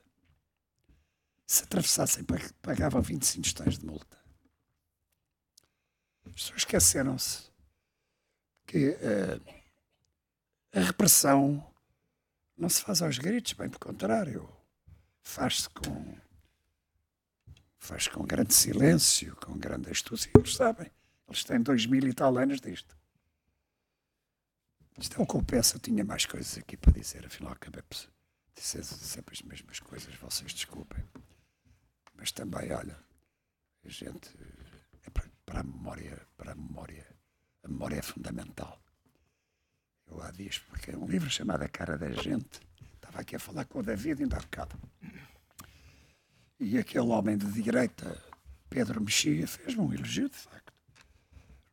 Se atravessassem, pagavam vinte e cinco tostões de multa. As pessoas esqueceram-se que uh, a repressão não se faz aos gritos, bem pelo contrário, faz-se com, faz-se com grande silêncio, com grande astúcia. Eles sabem, eles têm dois mil e tal anos disto. Isto é o que eu penso. Eu tinha mais coisas aqui para dizer, afinal acabei por dizer sempre as mesmas coisas, vocês desculpem. Mas também, olha, a gente, é para, para a memória, para a memória, a memória é fundamental. Eu há dias, porque é um livro chamado A Cara da Gente, estava aqui a falar com o David ainda há bocado, e aquele homem de direita, Pedro Mexia, fez-me um elogio, de facto,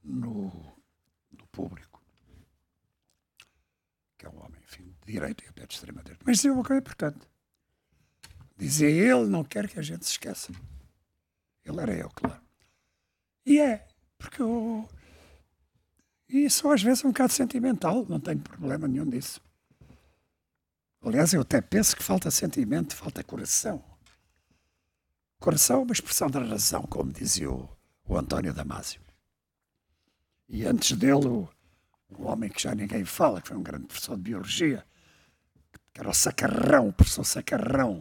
no, no Público, que é um homem, enfim, de direita e até de extrema direita. Mas dizia uma coisa importante. Dizia ele: não quer que a gente se esqueça. Ele era eu, claro. E é, porque eu... E sou às vezes um bocado sentimental, não tenho problema nenhum disso. Aliás, eu até penso que falta sentimento, falta coração. Coração é uma expressão da razão, como dizia o, o António Damásio. E antes dele... um homem que já ninguém fala, que foi um grande professor de biologia, que era o Sacarrão, o professor Sacarrão,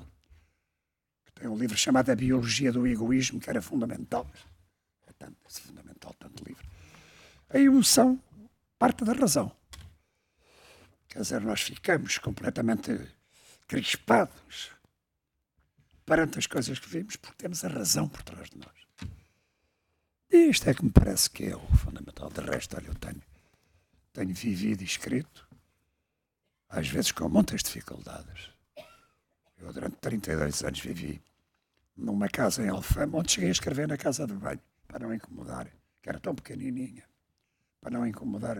que tem um livro chamado A Biologia do Egoísmo, que era fundamental. É tanto, é fundamental, tanto livro. A emoção parte da razão. Quer dizer, nós ficamos completamente crispados perante as coisas que vimos, porque temos a razão por trás de nós. E isto é que me parece que é o fundamental. De resto, olha, eu tenho... Tenho vivido e escrito, às vezes com muitas dificuldades. Eu, durante trinta e dois anos, vivi numa casa em Alfama, onde cheguei a escrever na casa de banho, para não incomodar, que era tão pequenininha, para não incomodar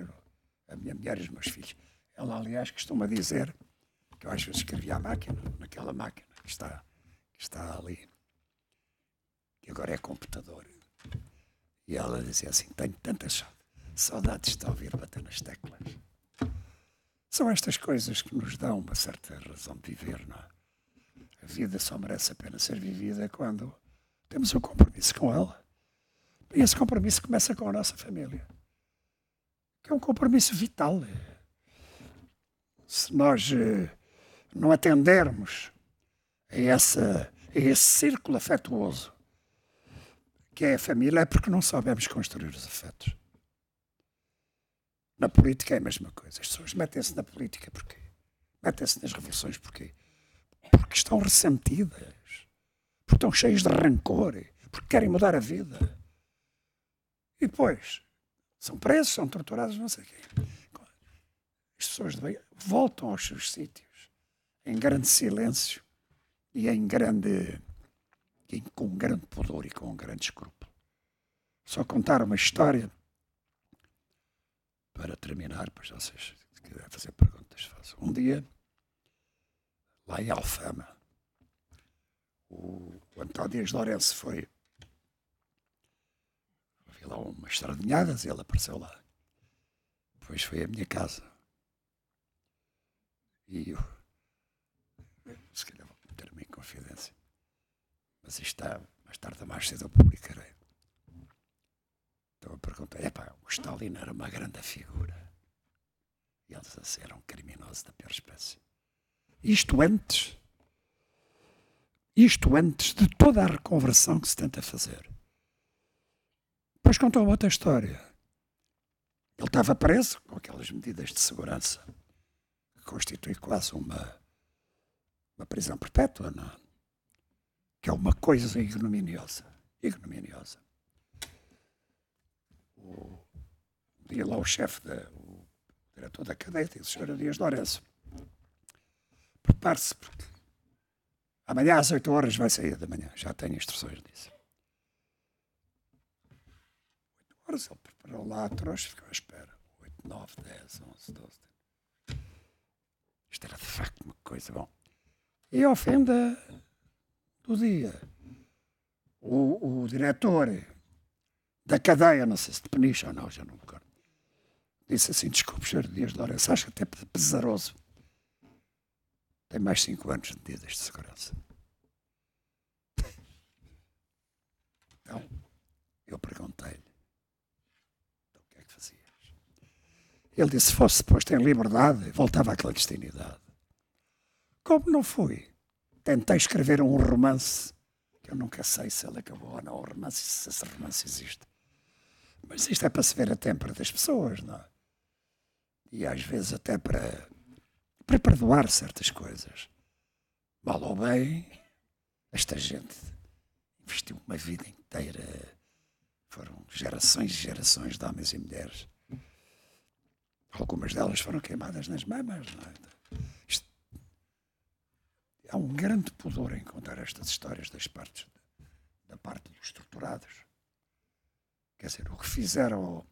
a minha mulher e os meus filhos. Ela, aliás, costuma dizer que eu às vezes escrevia à máquina, naquela máquina que está, que está ali, que agora é computador. E ela dizia assim: tenho tanta sorte. Saudades de ouvir bater nas teclas. São estas coisas que nos dão uma certa razão de viver, não é? A vida só merece a pena ser vivida quando temos um compromisso com ela. E esse compromisso começa com a nossa família, que é um compromisso vital. Se nós não atendermos a, essa, a esse círculo afetuoso que é a família, é porque não soubemos construir os afetos. Na política é a mesma coisa. As pessoas metem-se na política porquê? Metem-se nas revoluções porquê? Porque estão ressentidas, porque estão cheias de rancor, porque querem mudar a vida. E depois são presos, são torturados, não sei o quê. As pessoas de bem voltam aos seus sítios em grande silêncio e em grande, e com grande pudor e com grande escrúpulo. Só contar uma história... Para terminar, pois vocês, se quiserem fazer perguntas, façam. Um dia lá em Alfama. O António Dias Lourenço foi. Fui lá umas estradinhadas e ele apareceu lá. Depois foi à minha casa. E eu, se calhar vou meter-me em confidência, mas isto está, mais tarde ou mais cedo eu publicarei. Então eu perguntei, epá, o Stalin era uma grande figura. E eles assim, eram criminosos da pior espécie. Isto antes, isto antes de toda a reconversão que se tenta fazer. Depois contou outra história. Ele estava preso com aquelas medidas de segurança que constituem quase uma, uma prisão perpétua, não? Que é uma coisa ignominiosa. Ignominiosa. O, e lá o chefe, da, o diretor da cadeia, disse, senhor Dias Lourenço, prepare-se, porque amanhã às oito horas vai sair da manhã. Já tenho instruções disso. Ele preparou lá, trouxe, ficou à espera. oito, nove, dez, onze, doze. Isto era de facto uma coisa bom. E ao fim da, do dia, o, o diretor da cadeia, não sei se de Peniche ou não, já não me recordo, disse assim, desculpe, senhor Dias de Lourenço, acho até pesaroso. Tem mais cinco anos de medidas de segurança. Então, eu perguntei-lhe, ele disse, se fosse posto em liberdade, voltava à clandestinidade. Como não fui, tentei escrever um romance, que eu nunca sei se ele acabou ou não, um romance, se esse romance existe. Mas isto é para se ver a têmpera das pessoas, não é? E às vezes até para, para perdoar certas coisas. Mal ou bem, esta gente investiu uma vida inteira, foram gerações e gerações de homens e mulheres. Algumas delas foram queimadas nas mamas. Não é? Isto... Há um grande pudor em contar estas histórias das partes, da parte dos torturados. Quer dizer, o que fizeram ao,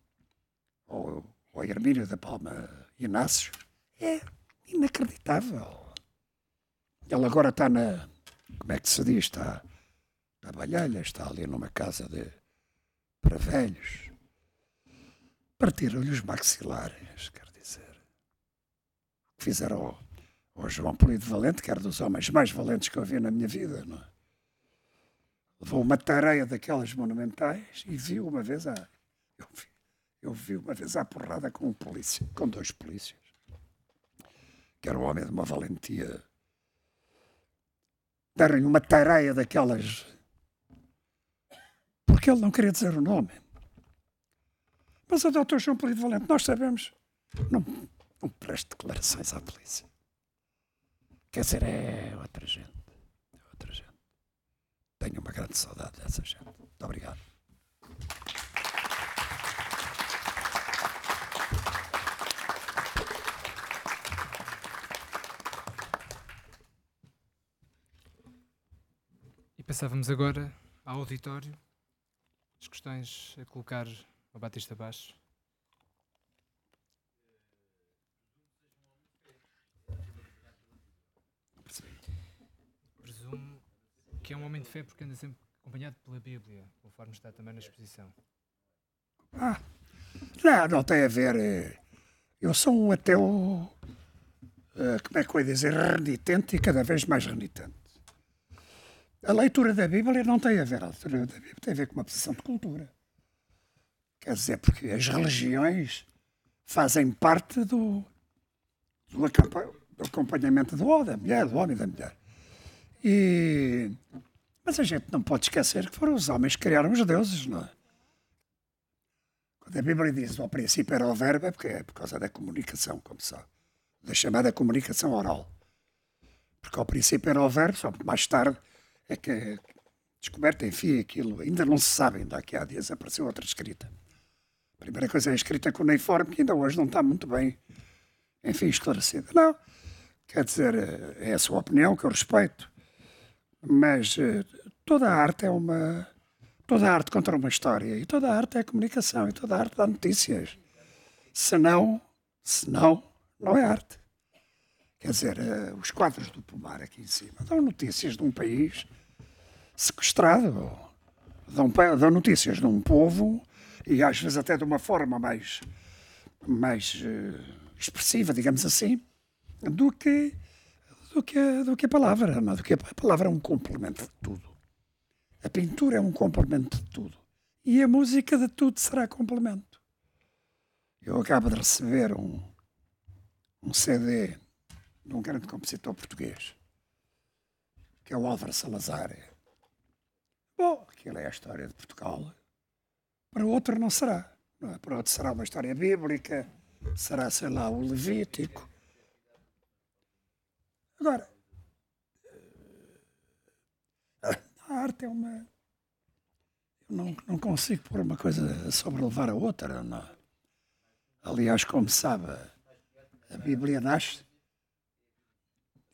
ao, ao Hermínio da Palma Inácio é inacreditável. Ele agora está na... Como é que se diz? Está na Balhelha, está ali numa casa de, para velhos. Partiram-lhe os maxilares, quer dizer. O que fizeram ao, ao João Pulido Valente, que era dos homens mais valentes que eu vi na minha vida, não é? Levou uma tareia daquelas monumentais e viu uma vez a... Eu vi, eu vi uma vez à porrada com um polícia, com dois polícias. Que era um homem de uma valentia. Deram-lhe uma tareia daquelas... Porque ele não queria dizer o nome. Mas o doutor João Pulido Valente, nós sabemos, não, não preste declarações à polícia. Quer dizer, é outra gente. É outra gente. Tenho uma grande saudade dessa gente. Muito obrigado. E passávamos agora ao auditório. As questões a colocar... O Baptista Bastos. Presumo que é um homem de fé porque anda sempre acompanhado pela Bíblia, conforme está também na exposição. Ah, não, não tem a ver. Eu sou um ateu, como é que eu ia dizer, renitente e cada vez mais renitente. A leitura da Bíblia não tem a ver. A leitura da Bíblia tem a ver com uma posição de cultura. Quer dizer, porque as religiões fazem parte do, do acompanhamento do homem, da mulher, do homem e da mulher. E, mas a gente não pode esquecer que foram os homens que criaram os deuses, não é? Quando a Bíblia diz, ao princípio era o verbo, é porque é por causa da comunicação, como sabe, da chamada comunicação oral. Porque ao princípio era o verbo, só mais tarde é que descoberta, enfim, aquilo, ainda não se sabe, ainda aqui há dias apareceu outra escrita. A primeira coisa é a escrita cuneiforme, que ainda hoje não está muito bem, enfim, esclarecida. Não, quer dizer, é a sua opinião, que eu respeito, mas toda a arte é uma... Toda a arte conta uma história, e toda a arte é a comunicação, e toda a arte dá notícias. Se não, se não, não é arte. Quer dizer, uh, os quadros do pomar aqui em cima dão notícias de um país sequestrado, dão, dão notícias de um povo, e às vezes até de uma forma mais, mais uh, expressiva, digamos assim, do que, do, que, do que a palavra. Não? Do que a palavra é um complemento de tudo. A pintura é um complemento de tudo. E a música de tudo será complemento. Eu acabo de receber um, um C D de um grande compositor português, que é o Álvaro Salazar. Bom, aquilo é a história de Portugal. Para outro não será. Não é? Para outro será uma história bíblica, será, sei lá, o Levítico. Agora, a arte é uma... Eu não, não consigo pôr uma coisa a sobrelevar a outra. Não. Aliás, como sabe, a Bíblia nasce.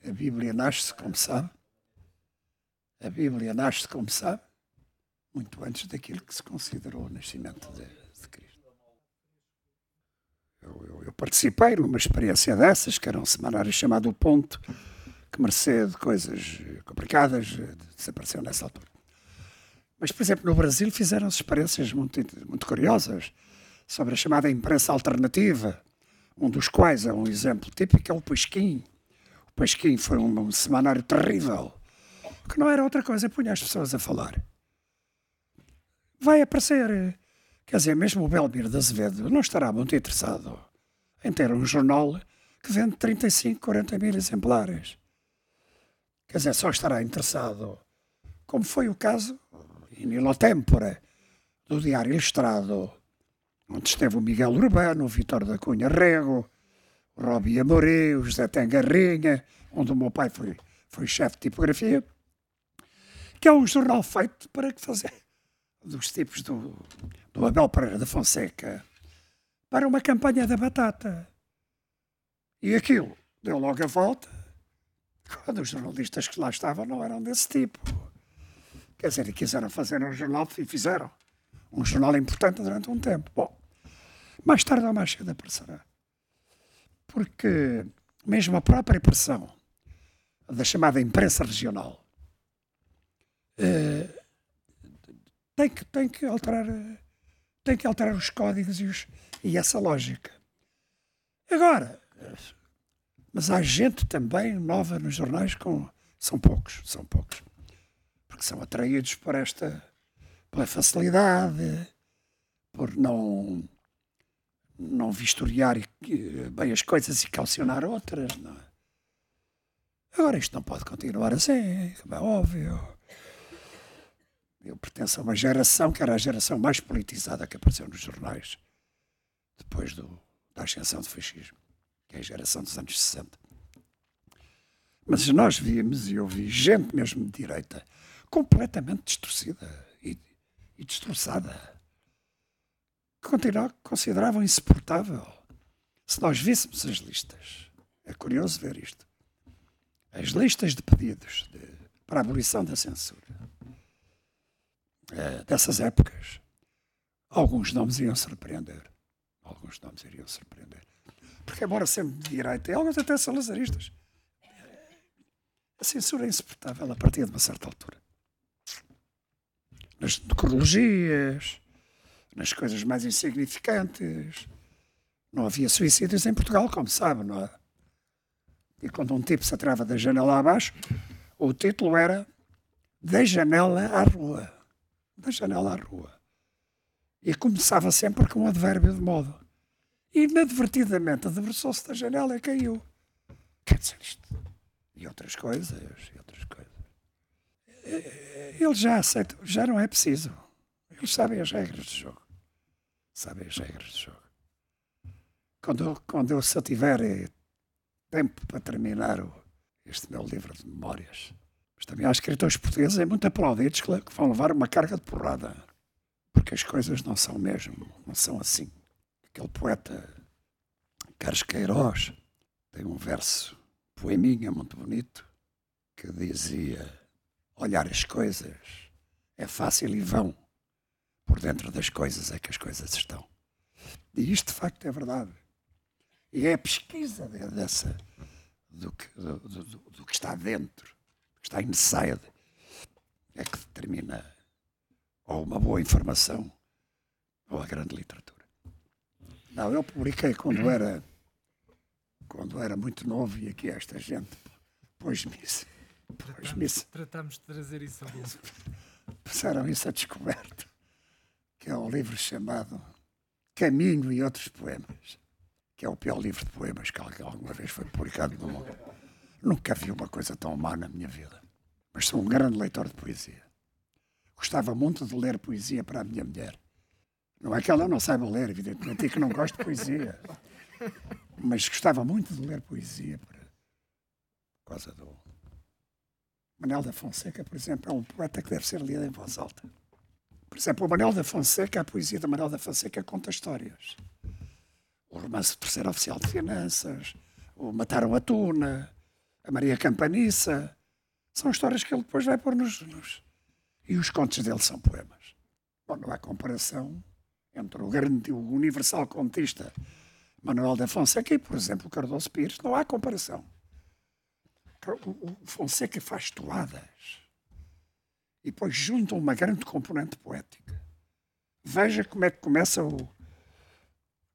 A Bíblia nasce, como sabe. A Bíblia nasce, como sabe, muito antes daquilo que se considerou o nascimento de, de Cristo. Eu, eu, eu participei numa experiência dessas, que era um semanário chamado O Ponto, que mereceu de coisas complicadas, desapareceu nessa altura. Mas, por exemplo, no Brasil fizeram-se experiências muito, muito curiosas sobre a chamada imprensa alternativa, um dos quais é um exemplo típico, é o Pasquim. O Pasquim foi um, um semanário terrível, que não era outra coisa, punha as pessoas a falar. Vai aparecer, quer dizer, mesmo o Belmiro de Azevedo não estará muito interessado em ter um jornal que vende trinta e cinco, quarenta mil exemplares. Quer dizer, só estará interessado, como foi o caso, in illo tempore, do Diário Ilustrado, onde esteve o Miguel Urbano, o Vítor da Cunha Rego, o Robi Amorim, o José Tengarrinha, onde o meu pai foi, foi chefe de tipografia, que é um jornal feito para fazer dos tipos do, do Abel Pereira da Fonseca, para uma campanha da batata. E aquilo deu logo a volta, quando os jornalistas que lá estavam não eram desse tipo. Quer dizer, quiseram fazer um jornal e fizeram. Um jornal importante durante um tempo. Bom, mais tarde ou mais cedo aparecerá. Porque mesmo a própria pressão da chamada imprensa regional eh, tem, que, tem, que alterar, tem que alterar os códigos e, os, e essa lógica. Agora... Mas há gente também nova nos jornais, com, são poucos, são poucos, porque são atraídos por esta, pela facilidade, por não, não vistoriar bem as coisas e calcionar outras. Não é? Agora isto não pode continuar assim, como é óbvio. Eu pertenço a uma geração que era a geração mais politizada que apareceu nos jornais, depois do, da ascensão do fascismo, que é a geração dos anos sessenta. Mas nós vimos, e eu vi gente mesmo de direita, completamente distorcida e, e destroçada, que consideravam insuportável. Se nós víssemos as listas, é curioso ver isto, as listas de pedidos de, para a abolição da censura, é, dessas épocas, alguns nomes iam surpreender. Alguns nomes iriam surpreender. Porque, embora sempre de direita, e alguns até são lazaristas, a censura é insuportável a partir de uma certa altura. Nas necrologias, nas coisas mais insignificantes. Não havia suicídios em Portugal, como sabe, não é? E quando um tipo se atrava da janela abaixo, o título era Da Janela à Rua. Da Janela à Rua. E começava sempre com um advérbio de modo. Inadvertidamente debruçou-se da janela e caiu. Quer dizer, isto... E outras coisas, e outras coisas. Eles já aceitam, já não é preciso. Eles sabem as regras do jogo. Sabem as regras do jogo. Quando eu, quando eu se tiver tempo para terminar o, este meu livro de memórias, mas também há escritores portugueses é muito aplaudidos que, que vão levar uma carga de porrada. Porque as coisas não são mesmo, não são assim. Aquele poeta Carlos Queiroz tem um verso, poeminha muito bonito, que dizia: olhar as coisas é fácil e vão, por dentro das coisas é que as coisas estão. E isto de facto é verdade. E é a pesquisa dessa, do que, do, do, do que está dentro, do que está inside, é que determina ou uma boa informação ou a grande literatura. Não, eu publiquei quando era, quando era muito novo, e aqui esta gente pôs-me isso. Tratámos, tratámos de trazer isso a luz. Passaram isso a descoberto, que é um livro chamado Caminho e Outros Poemas, que é o pior livro de poemas que alguma vez foi publicado no mundo. Nunca vi uma coisa tão má na minha vida. Mas sou um grande leitor de poesia. Gostava muito de ler poesia para a minha mulher. Não é que ela não saiba ler, evidentemente, e que não gosto de poesia. Mas gostava muito de ler poesia para... por causa do... Manuel da Fonseca, por exemplo, é um poeta que deve ser lido em voz alta. Por exemplo, o Manuel da Fonseca, a poesia de Manuel da Fonseca conta histórias. O romance do Terceiro Oficial de Finanças, o Mataram a Tuna, a Maria Campaniça, são histórias que ele depois vai pôr nos... nos... E os contos dele são poemas. Bom, não há comparação entre o grande, o universal contista Manuel da Fonseca e, por exemplo, o Cardoso Pires. Não há comparação. O Fonseca faz toadas e depois junta uma grande componente poética. Veja como é que começa o,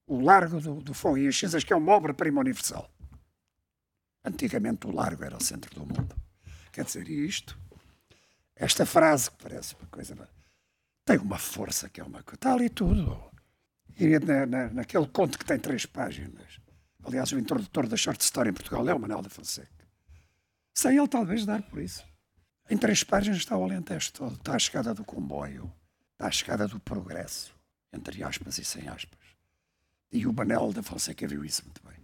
o Largo do, do Fogo e as Cinzas, que é uma obra-prima universal. Antigamente o Largo era o centro do mundo. Quer dizer, isto, esta frase que parece uma coisa, tem uma força que é uma coisa, está ali tudo. E na, na, naquele conto que tem três páginas, aliás, o introdutor da short story em Portugal é o Manuel da Fonseca. Sem ele talvez dar por isso. Em três páginas está o Alentejo todo. Está a chegada do comboio. Está a chegada do progresso. Entre aspas e sem aspas. E o Manuel da Fonseca viu isso muito bem.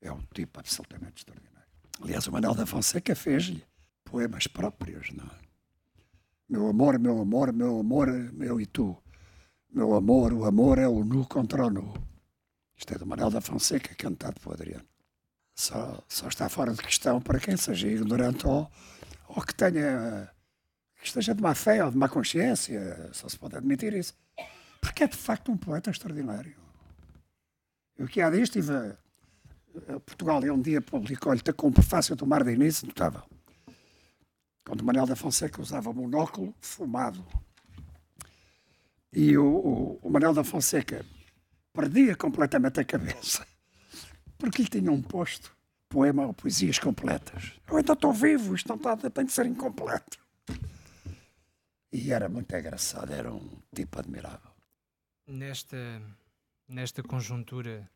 É um tipo absolutamente extraordinário. Aliás, o Manuel da Fonseca fez-lhe poemas próprios, não? Meu amor, meu amor, meu amor, meu e tu. Meu amor, o amor é o nu contra o nu. Isto é do Manuel da Fonseca, cantado por Adriano. Só, só está fora de questão para quem seja ignorante ou, ou que tenha, que esteja de má fé ou de má consciência, só se pode admitir isso. Porque é de facto um poeta extraordinário. E o que há disto, estive a, a Portugal e um dia publicou-lhe com um prefácio do Mar de Início, notável. Quando Manuel da Fonseca usava monóculo fumado. E o, o, o Manuel da Fonseca perdia completamente a cabeça. Porque lhe tinham posto poema ou poesias completas. Eu ainda estou vivo, isto não está, tem de ser incompleto. E era muito engraçado, era um tipo admirável. Nesta, nesta conjuntura,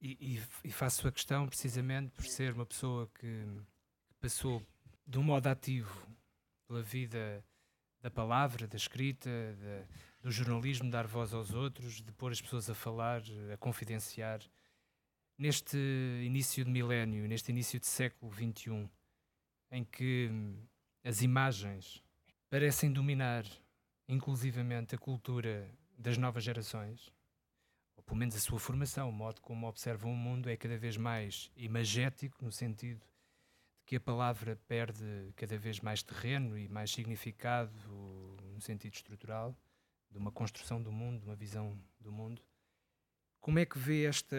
e, e, e faço a questão precisamente por ser uma pessoa que passou de um modo ativo pela vida da palavra, da escrita, da, do jornalismo, dar voz aos outros, de pôr as pessoas a falar, a confidenciar. Neste início de milénio, neste início de século vinte e um, em que as imagens parecem dominar inclusivamente a cultura das novas gerações, ou pelo menos a sua formação, o modo como observam o mundo é cada vez mais imagético, no sentido de que a palavra perde cada vez mais terreno e mais significado no sentido estrutural, de uma construção do mundo, de uma visão do mundo. Como é que vê esta...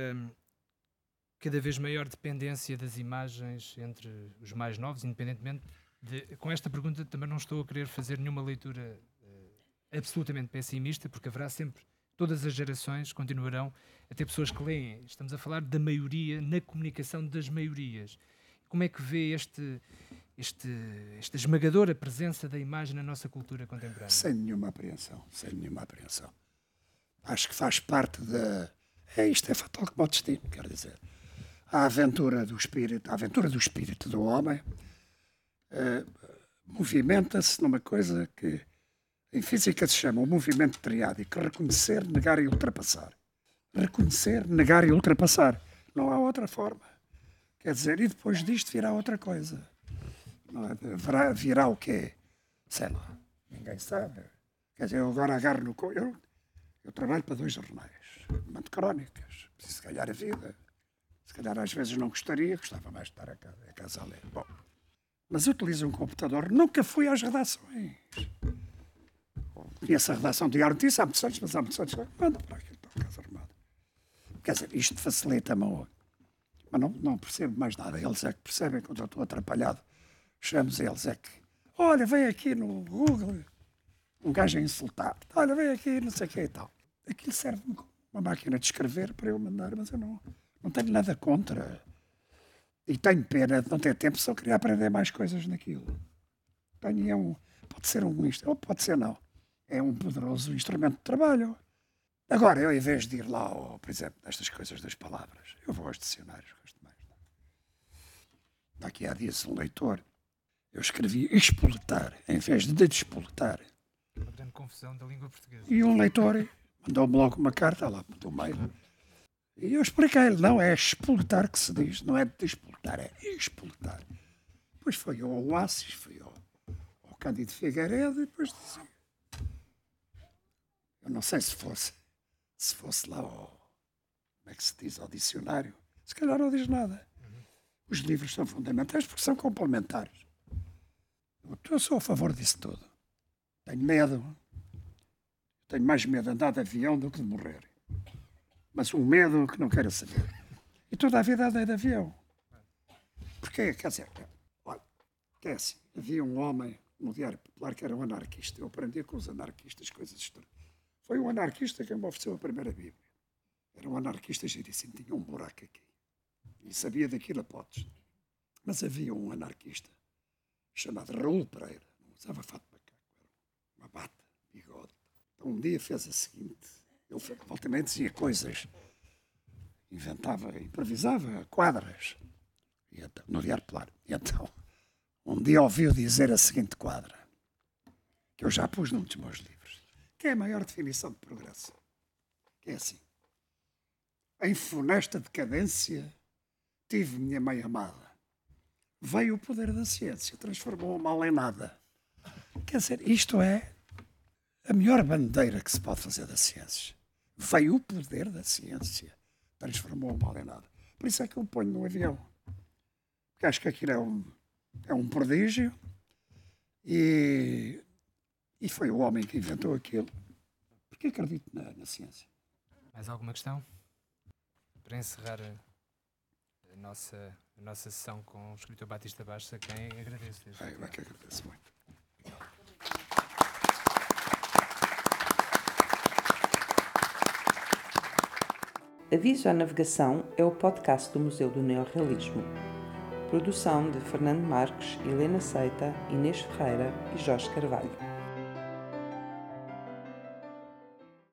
cada vez maior dependência das imagens entre os mais novos, independentemente de... Com esta pergunta também não estou a querer fazer nenhuma leitura uh, absolutamente pessimista, porque haverá sempre, todas as gerações continuarão a ter pessoas que leem. Estamos a falar da maioria, na comunicação das maiorias. Como é que vê este, este, esta esmagadora presença da imagem na nossa cultura contemporânea? Sem nenhuma apreensão, sem nenhuma apreensão. Acho que faz parte da... É isto, é fatal como o destino, quer dizer... A aventura do espírito, a aventura do espírito do homem uh, movimenta-se numa coisa que em física se chama o movimento triádico: reconhecer, negar e ultrapassar. Reconhecer, negar e ultrapassar. Não há outra forma. Quer dizer, e depois disto virá outra coisa. Não é? Virá, virá o quê? Sei lá. Ninguém sabe. Quer dizer, eu agora agarro no... Co- eu, eu trabalho para dois jornais. Mando crónicas. Preciso ganhar a vida. Se calhar às vezes não gostaria, gostava mais de estar a casa, a casa a ler. Bom, mas utilizo um computador, nunca fui às redações. Conheço a redação de arte, há muitos anos, mas há muitos anos, manda para aqui, estou a casa armada. Quer dizer, isto facilita-me mas não, não percebo mais nada. Eles é que percebem quando eu estou atrapalhado. Chamo-se eles é que... Olha, vem aqui no Google. Um gajo a insultar. Olha, vem aqui, não sei o que e tal. Aquilo serve-me como uma máquina de escrever para eu mandar, mas eu não, não tenho nada contra. E tenho pena de não ter tempo, só queria aprender mais coisas naquilo. Tenho, é um, pode ser um instrumento, ou pode ser não. É um poderoso instrumento de trabalho. Agora, eu, em vez de ir lá, ao, por exemplo, nestas coisas das palavras, eu vou aos dicionários, gosto mais. Daqui há dias, um leitor, eu escrevi espoletar, em vez de despoletar. Uma grande confusão da língua portuguesa. E um leitor mandou-me logo uma carta, lá mandou um mail, e eu expliquei-lhe, não é espoletar que se diz, não é despoletar, é espoletar. Depois foi ao Oásis, foi ao, ao Cândido Figueiredo, e depois dizia, eu não sei se fosse, se fosse lá ao, como é que se diz, ao dicionário, se calhar não diz nada. Uhum. Os livros são fundamentais porque são complementares. Eu, eu sou a favor disso tudo. Tenho medo. Tenho mais medo de andar de avião do que de morrer. Mas um medo que não quero saber. E toda a vida andei de avião. Porque, quer dizer, olha, é assim, havia um homem no Diário Popular que era um anarquista. Eu aprendi com os anarquistas coisas estranhas. Foi um anarquista que me ofereceu a primeira Bíblia. Era um anarquista giríssimo, tinha um buraco aqui. E sabia daquilo a potes. Mas havia um anarquista chamado Raul Pereira. Não usava fato de macaco, era uma bata, bigode. Então um dia fez a seguinte. Eu voltamente dizia coisas. Inventava, improvisava quadras. E então, no Diário Popular. E então, um dia ouviu dizer a seguinte quadra, que eu já pus num dos meus livros. Que é a maior definição de progresso. Que é assim. Em funesta decadência, tive minha mãe amada. Veio o poder da ciência, transformou o mal em nada. Quer dizer, isto é a melhor bandeira que se pode fazer da ciência. Veio o poder da ciência, transformou o mal em nada. Por isso é que eu ponho no avião. Porque acho que aquilo é um, é um prodígio. E... E foi o homem que inventou aquilo. Porque acredito na, na ciência. Mais alguma questão? Para encerrar a, a, nossa, a nossa sessão com o escritor Baptista Bastos, a quem agradeço. Ah, eu é que agradeço muito. Aviso à Navegação é o podcast do Museu do Neorrealismo. Produção de Fernando Marques, Helena Seita, Inês Ferreira e Jorge Carvalho.